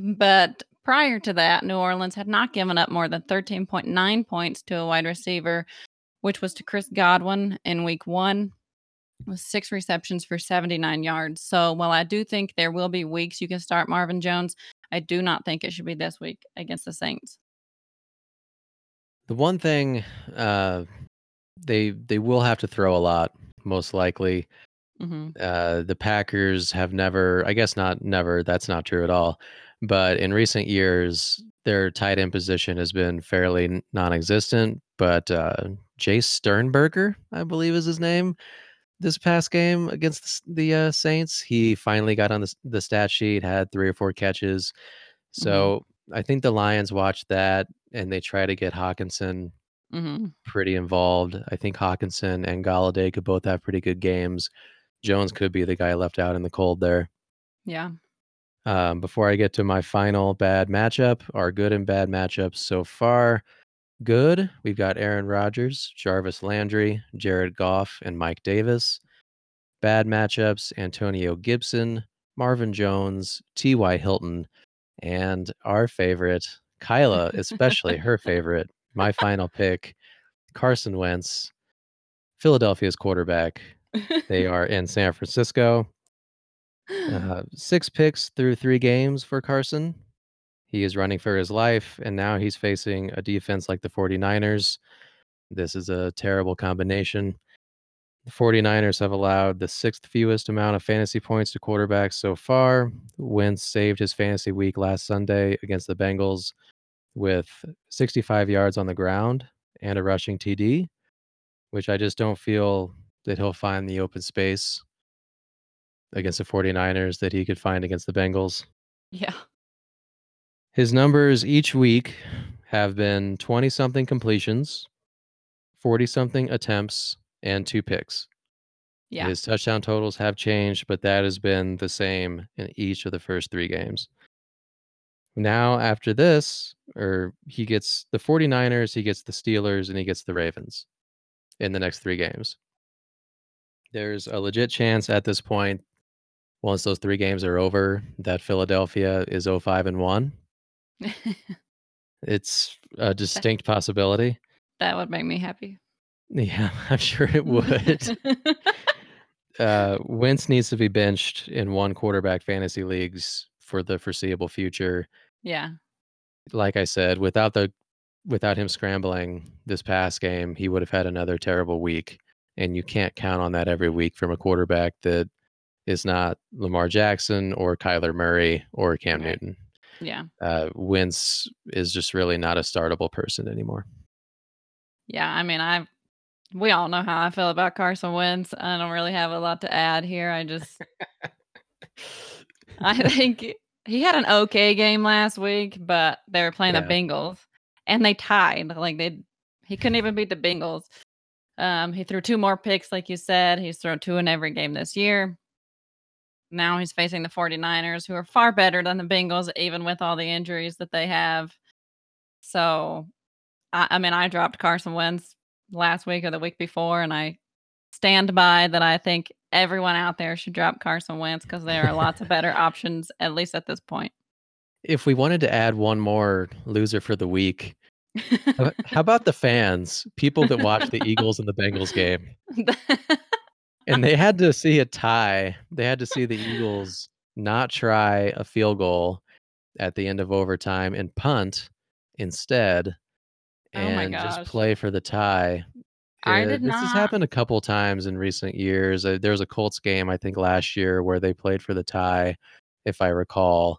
But prior to that, New Orleans had not given up more than thirteen point nine points to a wide receiver, which was to Chris Godwin in week one, with six receptions for seventy-nine yards. So while I do think there will be weeks you can start Marvin Jones, I do not think it should be this week against the Saints. The one thing uh, they they will have to throw a lot, most likely. Mm-hmm. Uh, the Packers have never, I guess not never, that's not true at all. But in recent years, their tight end position has been fairly non-existent. But uh, Jace Sternberger, I believe is his name, this past game against the, the uh, Saints, he finally got on the, the stat sheet, had three or four catches. So mm-hmm. I think the Lions watched that and they try to get Hawkinson mm-hmm. pretty involved. I think Hawkinson and Golladay could both have pretty good games. Jones could be the guy left out in the cold there. Yeah. Um, before I get to my final bad matchup, our good and bad matchups so far. Good, we've got Aaron Rodgers, Jarvis Landry, Jared Goff, and Mike Davis. Bad matchups, Antonio Gibson, Marvin Jones, T Y. Hilton, and our favorite, Kyla, especially her favorite, my final pick, Carson Wentz, Philadelphia's quarterback. They are in San Francisco. Uh, six picks through three games for Carson. He is running for his life, and now he's facing a defense like the 49ers. This is a terrible combination. The 49ers have allowed the sixth fewest amount of fantasy points to quarterbacks so far. Wentz saved his fantasy week last Sunday against the Bengals with sixty-five yards on the ground and a rushing T D, which I just don't feel that he'll find the open space against the 49ers that he could find against the Bengals. Yeah. His numbers each week have been twenty-something completions, forty-something attempts, and two picks. Yeah. His touchdown totals have changed, but that has been the same in each of the first three games. Now, after this, or he gets the 49ers, he gets the Steelers, and he gets the Ravens in the next three games. There's a legit chance at this point, once those three games are over, that Philadelphia is oh five and one. It's a distinct possibility. That would make me happy. Yeah, I'm sure it would. uh, Wentz needs to be benched in one quarterback fantasy leagues for the foreseeable future. Yeah. Like I said, without the without him scrambling this past game, he would have had another terrible week. And you can't count on that every week from a quarterback that is not Lamar Jackson or Kyler Murray or Cam Newton. Yeah. Uh, Wentz is just really not a startable person anymore. Yeah. I mean, I, we all know how I feel about Carson Wentz. I don't really have a lot to add here. I just, I think he had an okay game last week, but they were playing yeah. the Bengals and they tied. Like they, he couldn't even beat the Bengals. Um, he threw two more picks, like you said. He's thrown two in every game this year. Now he's facing the 49ers, who are far better than the Bengals, even with all the injuries that they have. So, I, I mean, I dropped Carson Wentz last week or the week before, and I stand by that. I think everyone out there should drop Carson Wentz because there are lots of better options, at least at this point. If we wanted to add one more loser for the week, how about the fans, people that watch the Eagles and the Bengals game? And they had to see a tie. They had to see the Eagles not try a field goal at the end of overtime and punt instead and oh just play for the tie. I uh, did this not. has happened a couple times in recent years. Uh, there was a Colts game, I think, last year where they played for the tie, if I recall.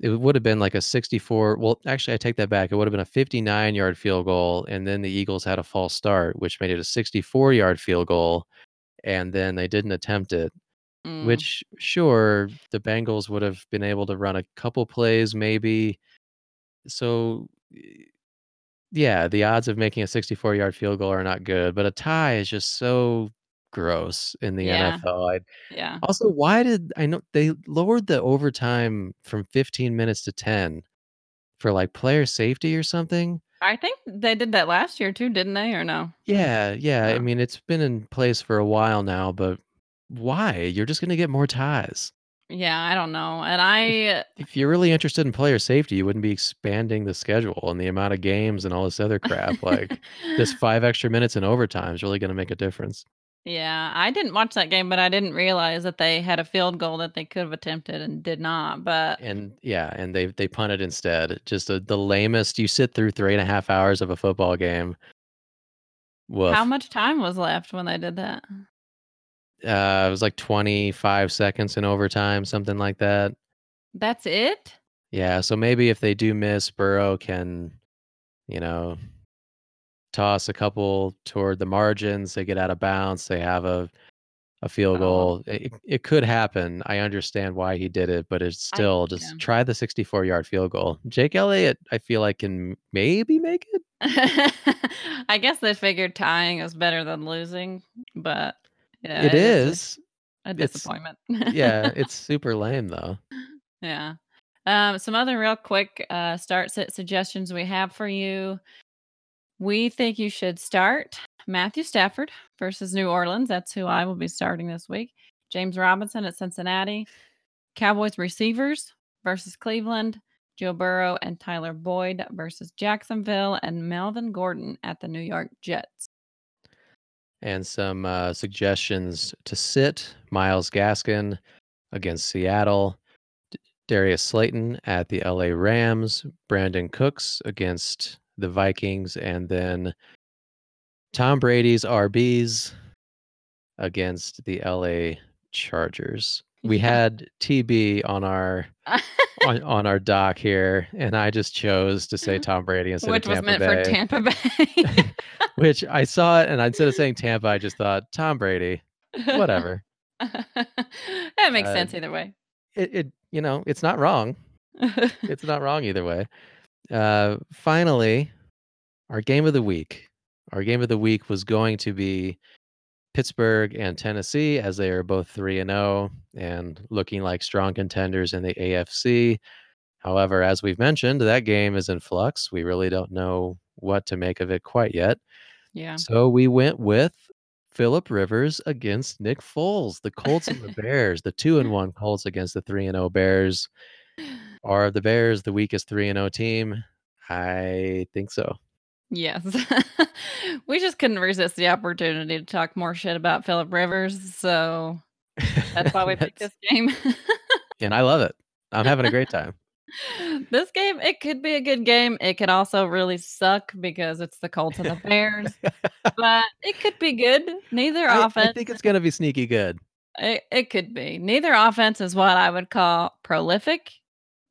It would have been like a sixty-four. Well, actually, I take that back. It would have been a fifty-nine-yard field goal, and then the Eagles had a false start, which made it a sixty-four-yard field goal, and then they didn't attempt it, mm. which, sure, the Bengals would have been able to run a couple plays maybe. So, yeah, the odds of making a sixty-four-yard field goal are not good, but a tie is just so gross in the yeah. N F L. I'd, yeah. Also, why did I know they lowered the overtime from fifteen minutes to ten for like player safety or something? I think they did that last year too, didn't they, or no? Yeah, yeah. No. I mean, it's been in place for a while now, but why? You're just going to get more ties. Yeah, I don't know. And I... If, if you're really interested in player safety, you wouldn't be expanding the schedule and the amount of games and all this other crap. Like, this five extra minutes in overtime is really going to make a difference. Yeah, I didn't watch that game, but I didn't realize that they had a field goal that they could have attempted and did not. But and yeah, and they they punted instead. Just a, the lamest. You sit through three and a half hours of a football game. Woof. How much time was left when they did that? Uh, it was like twenty-five seconds in overtime, something like that. That's it? Yeah, so maybe if they do miss, Burrow can, you know... toss a couple toward the margins, they get out of bounds, they have a a field oh. goal. It, it could happen. I understand why he did it, but it's still I, just yeah. try the sixty-four-yard field goal. Jake Elliott, I feel like, can maybe make it. I guess they figured tying is better than losing, but yeah, it, it is a disappointment. It's, yeah, it's super lame though. Yeah. Um, some other real quick uh, start set suggestions we have for you. We think you should start Matthew Stafford versus New Orleans. That's who I will be starting this week. James Robinson at Cincinnati. Cowboys receivers versus Cleveland. Joe Burrow and Tyler Boyd versus Jacksonville. And Melvin Gordon at the New York Jets. And some uh, suggestions to sit. Myles Gaskin against Seattle. D- Darius Slayton at the L A Rams. Brandon Cooks against... the Vikings, and then Tom Brady's R Bs against the L A Chargers. We had T B on our on, on our doc here, and I just chose to say Tom Brady instead which of Tampa Bay. Which was meant Bay. for Tampa Bay. Which I saw it, and instead of saying Tampa, I just thought, Tom Brady, whatever. That makes uh, sense either way. It, it, you know, it's not wrong. It's not wrong either way. Uh, finally, our game of the week. Our game of the week was going to be Pittsburgh and Tennessee, as they are both three and oh and looking like strong contenders in the A F C. However, as we've mentioned, that game is in flux. We really don't know what to make of it quite yet. Yeah. So we went with Phillip Rivers against Nick Foles, the Colts and the Bears, the two and one Colts against the three and oh Bears. Are the Bears the weakest three and oh team? I think so. Yes. We just couldn't resist the opportunity to talk more shit about Phillip Rivers, so that's why we picked this game. And I love it. I'm having a great time. This game, it could be a good game. It could also really suck because it's the Colts and the Bears. But it could be good. Neither I, offense. I think it's going to be sneaky good. It, it could be. Neither offense is what I would call prolific.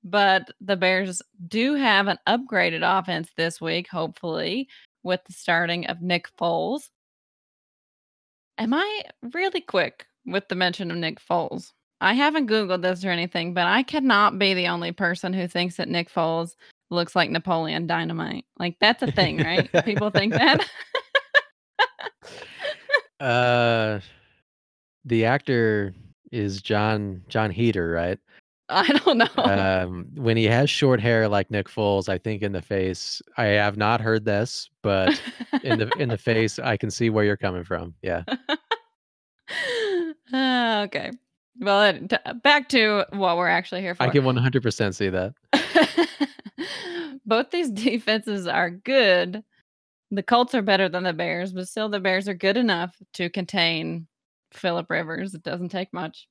But the Bears do have an upgraded offense this week, hopefully, with the starting of Nick Foles. Am I really quick with the mention of Nick Foles? I haven't Googled this or anything, but I cannot be the only person who thinks that Nick Foles looks like Napoleon Dynamite. Like, that's a thing, right? People think that. uh, the actor is John John Heater, right? I don't know. Um, when he has short hair like Nick Foles, I think in the face, I have not heard this, but in the in the face, I can see where you're coming from. Yeah. uh, okay. Well, t- back to what we're actually here for. I can one hundred percent see that. Both these defenses are good. The Colts are better than the Bears, but still the Bears are good enough to contain Phillip Rivers. It doesn't take much.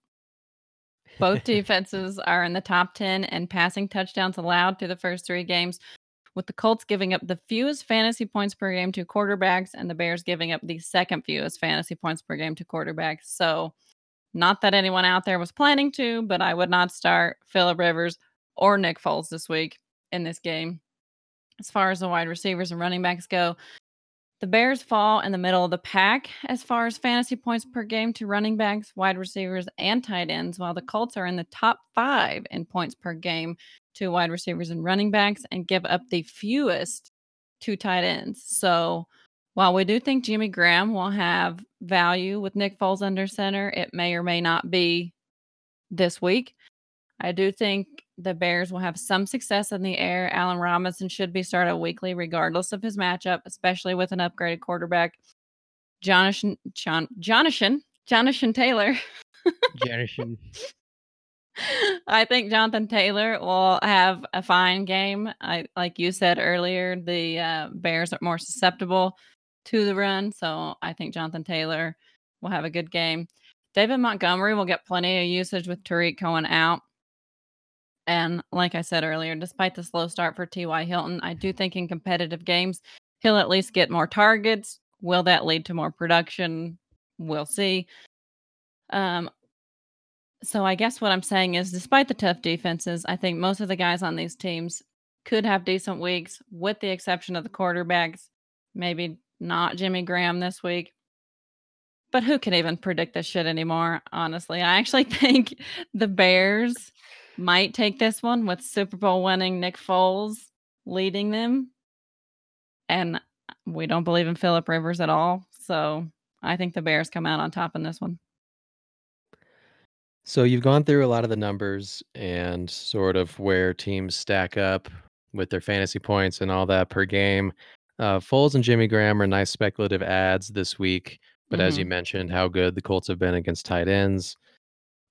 Both defenses are in the top ten in passing touchdowns allowed through the first three games, with the Colts giving up the fewest fantasy points per game to quarterbacks and the Bears giving up the second fewest fantasy points per game to quarterbacks. So not that anyone out there was planning to, but I would not start Phillip Rivers or Nick Foles this week in this game. As far as the wide receivers and running backs go, the Bears fall in the middle of the pack as far as fantasy points per game to running backs, wide receivers, and tight ends, while the Colts are in the top five in points per game to wide receivers and running backs and give up the fewest to tight ends. So while we do think Jimmy Graham will have value with Nick Foles under center, it may or may not be this week. I do think the Bears will have some success in the air. Allen Robinson should be started weekly regardless of his matchup, especially with an upgraded quarterback. Jonathan, John, Jonathan, Jonathan Taylor. Jonathan. I think Jonathan Taylor will have a fine game. I, like you said earlier, the uh, Bears are more susceptible to the run, so I think Jonathan Taylor will have a good game. David Montgomery will get plenty of usage with Tariq Cohen out. And like I said earlier, despite the slow start for T Y Hilton, I do think in competitive games, he'll at least get more targets. Will that lead to more production? We'll see. Um, so I guess what I'm saying is, despite the tough defenses, I think most of the guys on these teams could have decent weeks, with the exception of the quarterbacks. Maybe not Jimmy Graham this week. But who can even predict this shit anymore, honestly? I actually think the Bears might take this one with Super Bowl winning Nick Foles leading them. And we don't believe in Phillip Rivers at all. So I think the Bears come out on top in this one. So you've gone through a lot of the numbers and sort of where teams stack up with their fantasy points and all that per game. Uh, Foles and Jimmy Graham are nice speculative adds this week. But mm-hmm. as you mentioned, how good the Colts have been against tight ends.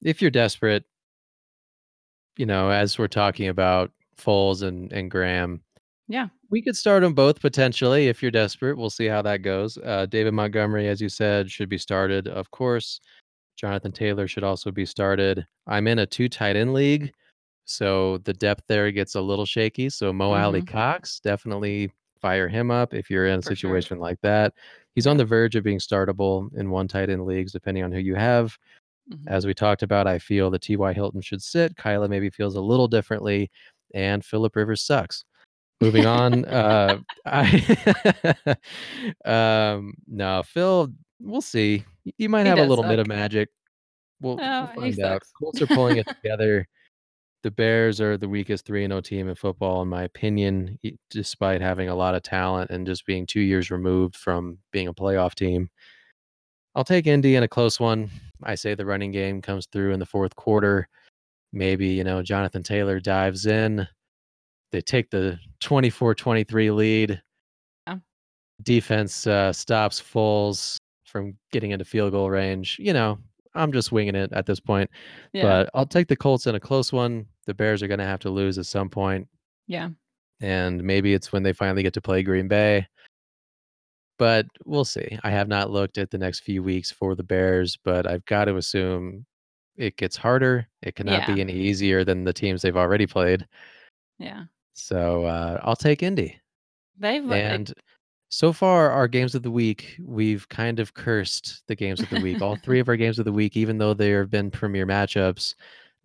If you're desperate, you know, as we're talking about Foles and, and Graham, yeah, we could start them both potentially. If you're desperate, we'll see how that goes. Uh, David Montgomery, as you said, should be started. Of course, Jonathan Taylor should also be started. I'm in a two tight end league, so the depth there gets a little shaky. So Mo mm-hmm. Alley Cox, definitely fire him up if you're in a For situation sure. like that. He's on the verge of being startable in one tight end leagues, depending on who you have. Mm-hmm. As we talked about, I feel the T Y Hilton should sit. Kyla maybe feels a little differently, and Phillip Rivers sucks. Moving on. uh, I um, no, Phil, we'll see. He might he have a little suck. bit of magic. We'll, oh, we'll find out. Colts are pulling it together. The Bears are the weakest three and oh team in football, in my opinion, despite having a lot of talent and just being two years removed from being a playoff team. I'll take Indy in a close one. I say the running game comes through in the fourth quarter. Maybe, you know, Jonathan Taylor dives in. They take the twenty-four twenty-three lead. Oh. Defense uh, stops Foles from getting into field goal range. You know, I'm just winging it at this point. Yeah. But I'll take the Colts in a close one. The Bears are going to have to lose at some point. Yeah. And maybe it's when they finally get to play Green Bay. But we'll see. I have not looked at the next few weeks for the Bears, but I've got to assume it gets harder. It cannot yeah. be any easier than the teams they've already played. Yeah. So uh, I'll take Indy. They've and so far, our games of the week, we've kind of cursed the games of the week. All three of our games of the week, even though there have been premier matchups,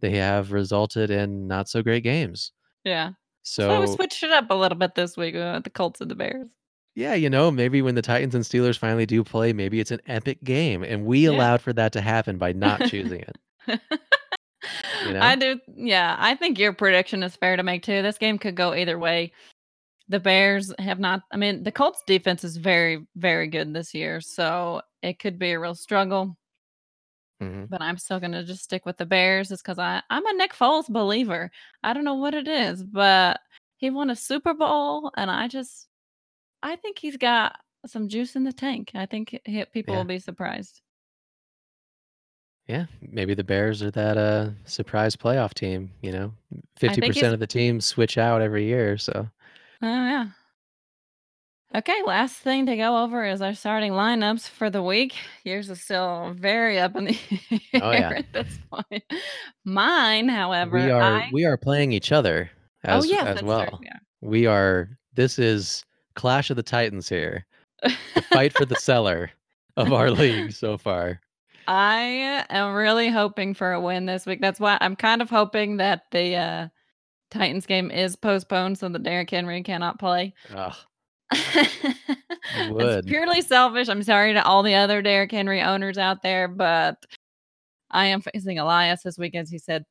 they have resulted in not so great games. Yeah. So, so we switched it up a little bit this week with the Colts and the Bears. Yeah, you know, maybe when the Titans and Steelers finally do play, maybe it's an epic game. And we yeah. allowed for that to happen by not choosing it. You know? I do. Yeah, I think your prediction is fair to make, too. This game could go either way. The Bears have not, I mean, the Colts defense is very, very good this year. So it could be a real struggle. Mm-hmm. But I'm still going to just stick with the Bears. It's because I'm a Nick Foles believer. I don't know what it is, but he won a Super Bowl. And I just, I think he's got some juice in the tank. I think he, people yeah. will be surprised. Yeah. Maybe the Bears are that uh, surprise playoff team. You know, fifty percent of the teams switch out every year. So. Oh, yeah. Okay, last thing to go over is our starting lineups for the week. Yours is still very up in the air oh, yeah. at this point. Mine, however, we are I... we are playing each other as, oh, yes, as well. True, yeah. We are. This is Clash of the Titans here. The fight for the cellar of our league so far. I am really hoping for a win this week. That's why I'm kind of hoping that the uh, Titans game is postponed so that Derrick Henry cannot play. Ugh. It's purely selfish. I'm sorry to all the other Derrick Henry owners out there, but I am facing Elias this week, as he said,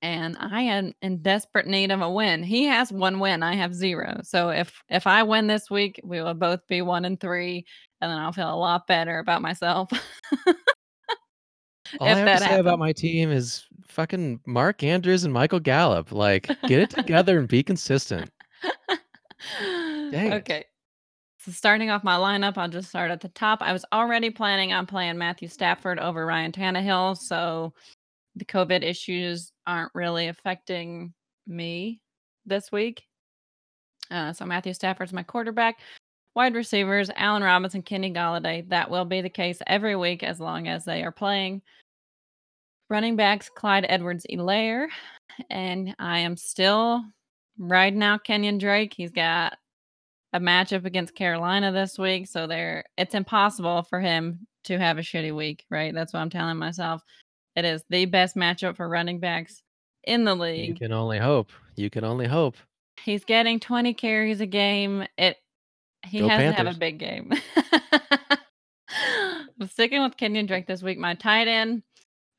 and I am in desperate need of a win. He has one win. I have zero. So if if I win this week, we will both be one and three, and then I'll feel a lot better about myself. All if I have that to say happened. about my team is fucking Mark Andrews and Michael Gallup. Like, get it together and be consistent. Dang. Okay. So starting off my lineup, I'll just start at the top. I was already planning on playing Matthew Stafford over Ryan Tannehill, so the COVID issues aren't really affecting me this week. Uh, so Matthew Stafford's my quarterback. Wide receivers, Allen Robinson, Kenny Golladay. That will be the case every week as long as they are playing. Running backs, Clyde Edwards-Helaire. And I am still riding out Kenyan Drake. He's got a matchup against Carolina this week, so there it's impossible for him to have a shitty week, right? That's what I'm telling myself. It is the best matchup for running backs in the league. You can only hope. You can only hope. He's getting twenty carries a game. It he Go has Panthers. to have a big game. I'm sticking with Kenyan Drake this week. My tight end,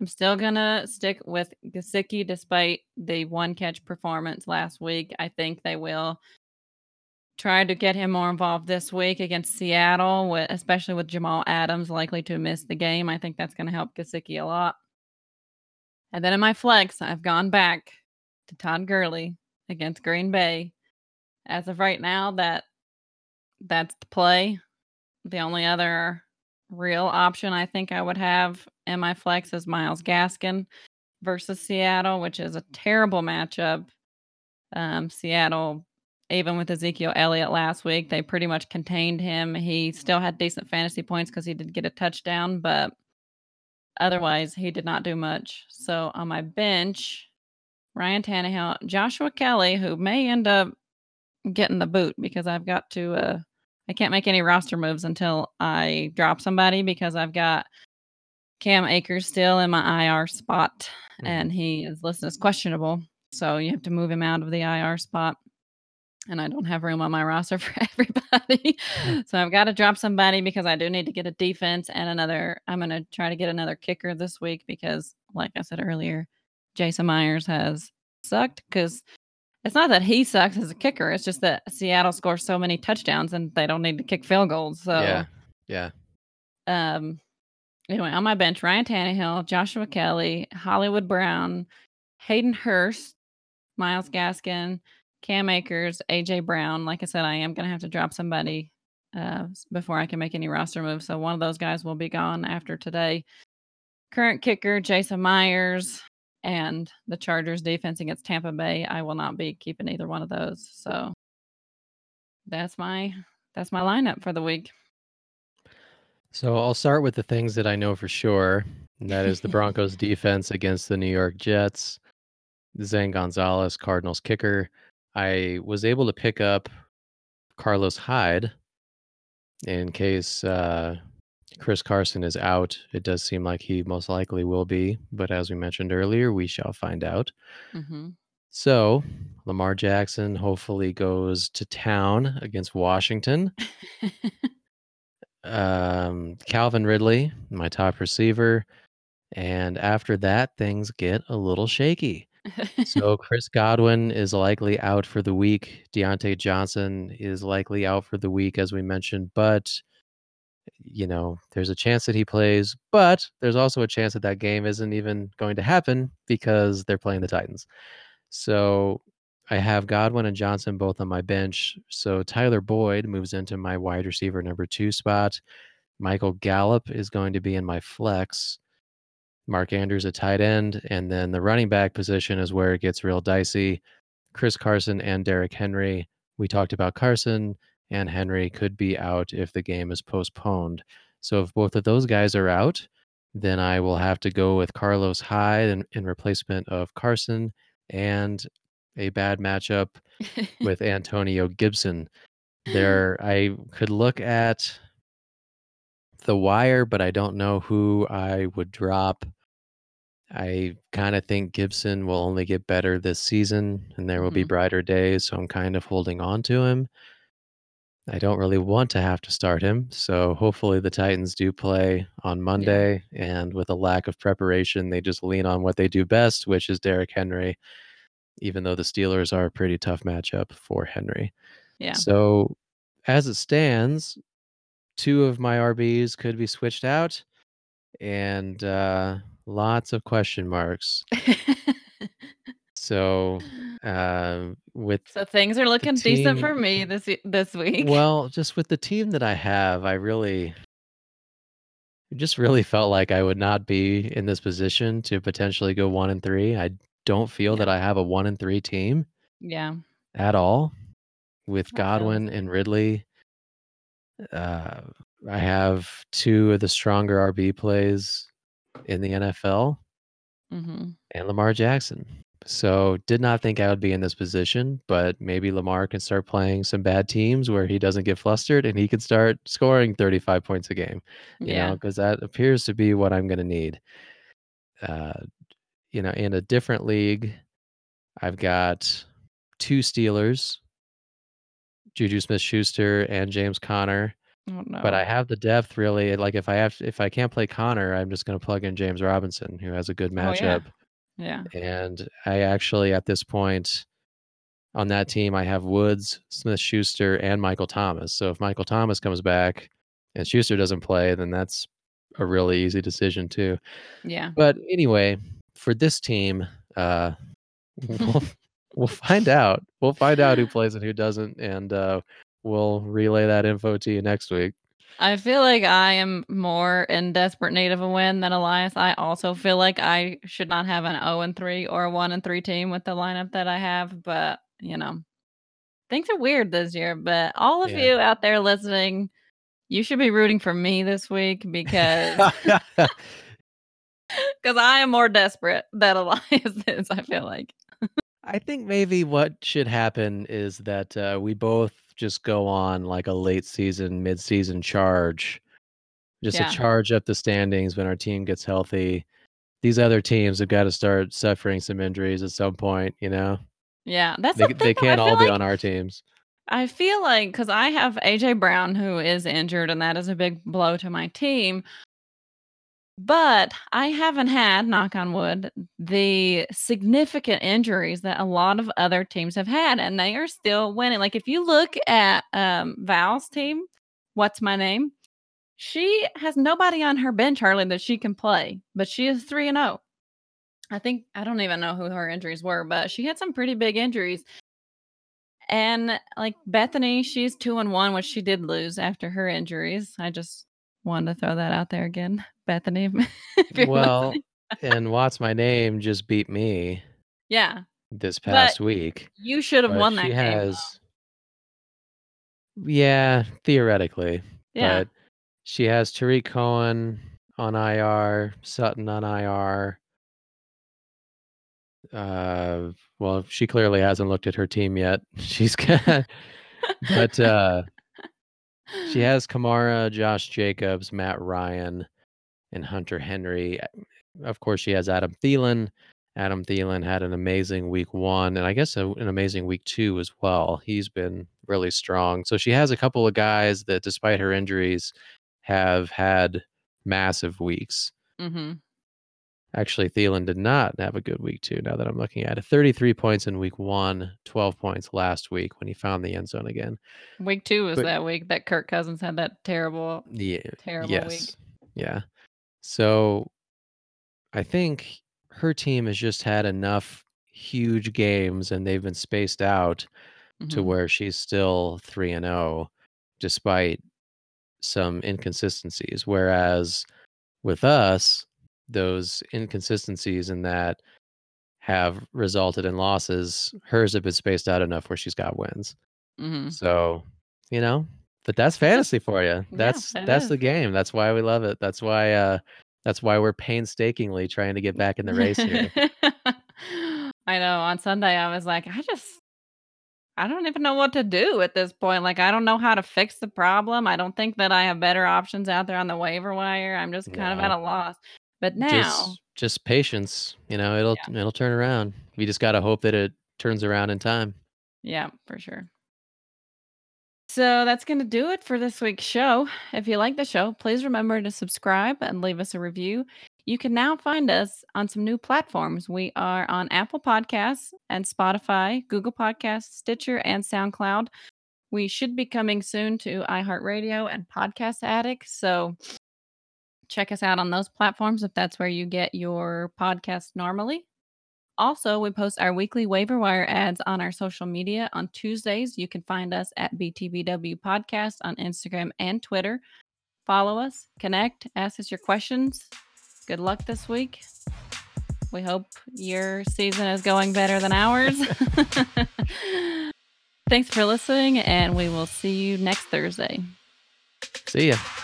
I'm still gonna stick with Gesicki despite the one catch performance last week. I think they will try to get him more involved this week against Seattle, with, especially with Jamal Adams likely to miss the game. I think that's going to help Gesicki a lot. And then in my flex, I've gone back to Todd Gurley against Green Bay. As of right now, that that's the play. The only other real option I think I would have in my flex is Myles Gaskin versus Seattle, which is a terrible matchup. Um, Seattle... Even with Ezekiel Elliott last week, they pretty much contained him. He still had decent fantasy points because he did get a touchdown, but otherwise he did not do much. So on my bench, Ryan Tannehill, Joshua Kelly, who may end up getting the boot because I've got to, uh, I can't make any roster moves until I drop somebody because I've got Cam Akers still in my I R spot mm-hmm. and he is listed as questionable. So you have to move him out of the I R spot. And I don't have room on my roster for everybody. So I've got to drop somebody because I do need to get a defense and another. I'm going to try to get another kicker this week because, like I said earlier, Jason Myers has sucked because it's not that he sucks as a kicker. It's just that Seattle scores so many touchdowns and they don't need to kick field goals. So, yeah. Yeah. Um, anyway, on my bench, Ryan Tannehill, Joshua Kelly, Hollywood Brown, Hayden Hurst, Myles Gaskin, Cam Akers, A J Brown. Like I said, I am going to have to drop somebody uh, before I can make any roster moves. So one of those guys will be gone after today. Current kicker, Jason Myers, and the Chargers defense against Tampa Bay. I will not be keeping either one of those. So that's my that's my lineup for the week. So I'll start with the things that I know for sure. And that is the Broncos defense against the New York Jets. Zane Gonzalez, Cardinals kicker. I was able to pick up Carlos Hyde in case uh, Chris Carson is out. It does seem like he most likely will be, but as we mentioned earlier, we shall find out. Mm-hmm. So Lamar Jackson hopefully goes to town against Washington. um, Calvin Ridley, my top receiver. And after that, things get a little shaky. So Chris Godwin is likely out for the week. Diontae Johnson is likely out for the week, as we mentioned. But, you know, there's a chance that he plays. But there's also a chance that that game isn't even going to happen because they're playing the Titans. So I have Godwin and Johnson both on my bench. So Tyler Boyd moves into my wide receiver number two spot. Michael Gallup is going to be in my flex. Mark Andrews, a tight end, and then the running back position is where it gets real dicey. Chris Carson and Derrick Henry. We talked about Carson, and Henry could be out if the game is postponed. So if both of those guys are out, then I will have to go with Carlos Hyde in, in replacement of Carson and a bad matchup with Antonio Gibson. There, I could look at the wire, but I don't know who I would drop. I kind of think Gibson will only get better this season and there will mm-hmm. be brighter days, so I'm kind of holding on to him. I don't really want to have to start him, so hopefully the Titans do play on Monday, yeah. and with a lack of preparation, they just lean on what they do best, which is Derrick Henry, even though the Steelers are a pretty tough matchup for Henry. Yeah. So as it stands, two of my R Bs could be switched out, and uh, lots of question marks. So, uh, with so things are looking team, decent for me this this week. Well, just with the team that I have, I really just really felt like I would not be in this position to potentially go one and three. I don't feel yeah. that I have a one and three team. Yeah. At all, with that Godwin sounds... and Ridley. Uh, I have two of the stronger R B plays in the N F L, mm-hmm. and Lamar Jackson. So did not think I would be in this position, but maybe Lamar can start playing some bad teams where he doesn't get flustered and he can start scoring thirty-five points a game, you yeah. know, because that appears to be what I'm going to need. Uh, you know, in a different league, I've got two Steelers, Juju Smith-Schuster and James Conner. Oh, no. But I have the depth, really. Like if I have, if I can't play Conner, I'm just going to plug in James Robinson, who has a good matchup. Oh, yeah. yeah. And I actually, at this point on that team, I have Woods, Smith-Schuster, and Michael Thomas. So if Michael Thomas comes back and Schuster doesn't play, then that's a really easy decision too. Yeah. But anyway, for this team, uh, we'll, we'll find out. We'll find out who plays and who doesn't. And, uh, we'll relay that info to you next week. I feel like I am more in desperate need of a win than Elias. I also feel like I should not have an oh and three or a one and three team with the lineup that I have. But, you know, things are weird this year. But all of yeah. you out there listening, you should be rooting for me this week because I am more desperate than Elias is, I feel like. I think maybe what should happen is that uh, we both just go on like a late season, mid-season charge, just yeah. a charge up the standings when our team gets healthy. These other teams have got to start suffering some injuries at some point, you know? Yeah, that's they, the thing. They can't all be like, on our teams. I feel like, because I have A J Brown who is injured, and that is a big blow to my team. But I haven't had, knock on wood, the significant injuries that a lot of other teams have had, and they are still winning. Like, if you look at um, Val's team, what's my name? She has nobody on her bench, Harley, that she can play, but she is three and oh. I think, I don't even know who her injuries were, but she had some pretty big injuries. And, like, Bethany, she's two and one, which she did lose after her injuries. I just... wanted to throw that out there again, Bethany. Well, and What's My Name just beat me. Yeah. This past but week. You should have won that she game. Has, yeah, theoretically. Yeah. But she has Tariq Cohen on I R, Sutton on I R. Uh, well, she clearly hasn't looked at her team yet. She's got, but. Uh, She has Kamara, Josh Jacobs, Matt Ryan, and Hunter Henry. Of course, she has Adam Thielen. Adam Thielen had an amazing week one, and I guess a, an amazing week two as well. He's been really strong. So she has a couple of guys that, despite her injuries, have had massive weeks. Mm-hmm. Actually, Thielen did not have a good week two, now that I'm looking at it. thirty-three points in week one, twelve points last week when he found the end zone again. Week two was but, that week that Kirk Cousins had that terrible, yeah, terrible yes. week. Yeah. So I think her team has just had enough huge games and they've been spaced out mm-hmm. to where she's still three and oh despite some inconsistencies. Whereas with us, those inconsistencies in that have resulted in losses. Hers have been spaced out enough where she's got wins. Mm-hmm. So, you know, but that's fantasy for you. That's yeah, that's is. the game. That's why we love it. That's why uh, that's why we're painstakingly trying to get back in the race here. I know. On Sunday, I was like, I just, I don't even know what to do at this point. Like, I don't know how to fix the problem. I don't think that I have better options out there on the waiver wire. I'm just kind no. of at a loss. But now, just, just patience, you know, it'll yeah. it'll turn around. We just got to hope that it turns around in time. Yeah, for sure. So that's going to do it for this week's show. If you like the show, please remember to subscribe and leave us a review. You can now find us on some new platforms. We are on Apple Podcasts and Spotify, Google Podcasts, Stitcher, and SoundCloud. We should be coming soon to iHeartRadio and Podcast Addict. So check us out on those platforms if that's where you get your podcast normally. Also, we post our weekly waiver wire ads on our social media on Tuesdays. You can find us at B T B W Podcast on Instagram and Twitter. Follow us, connect, ask us your questions. Good luck this week. We hope your season is going better than ours. Thanks for listening, and we will see you next Thursday. See ya.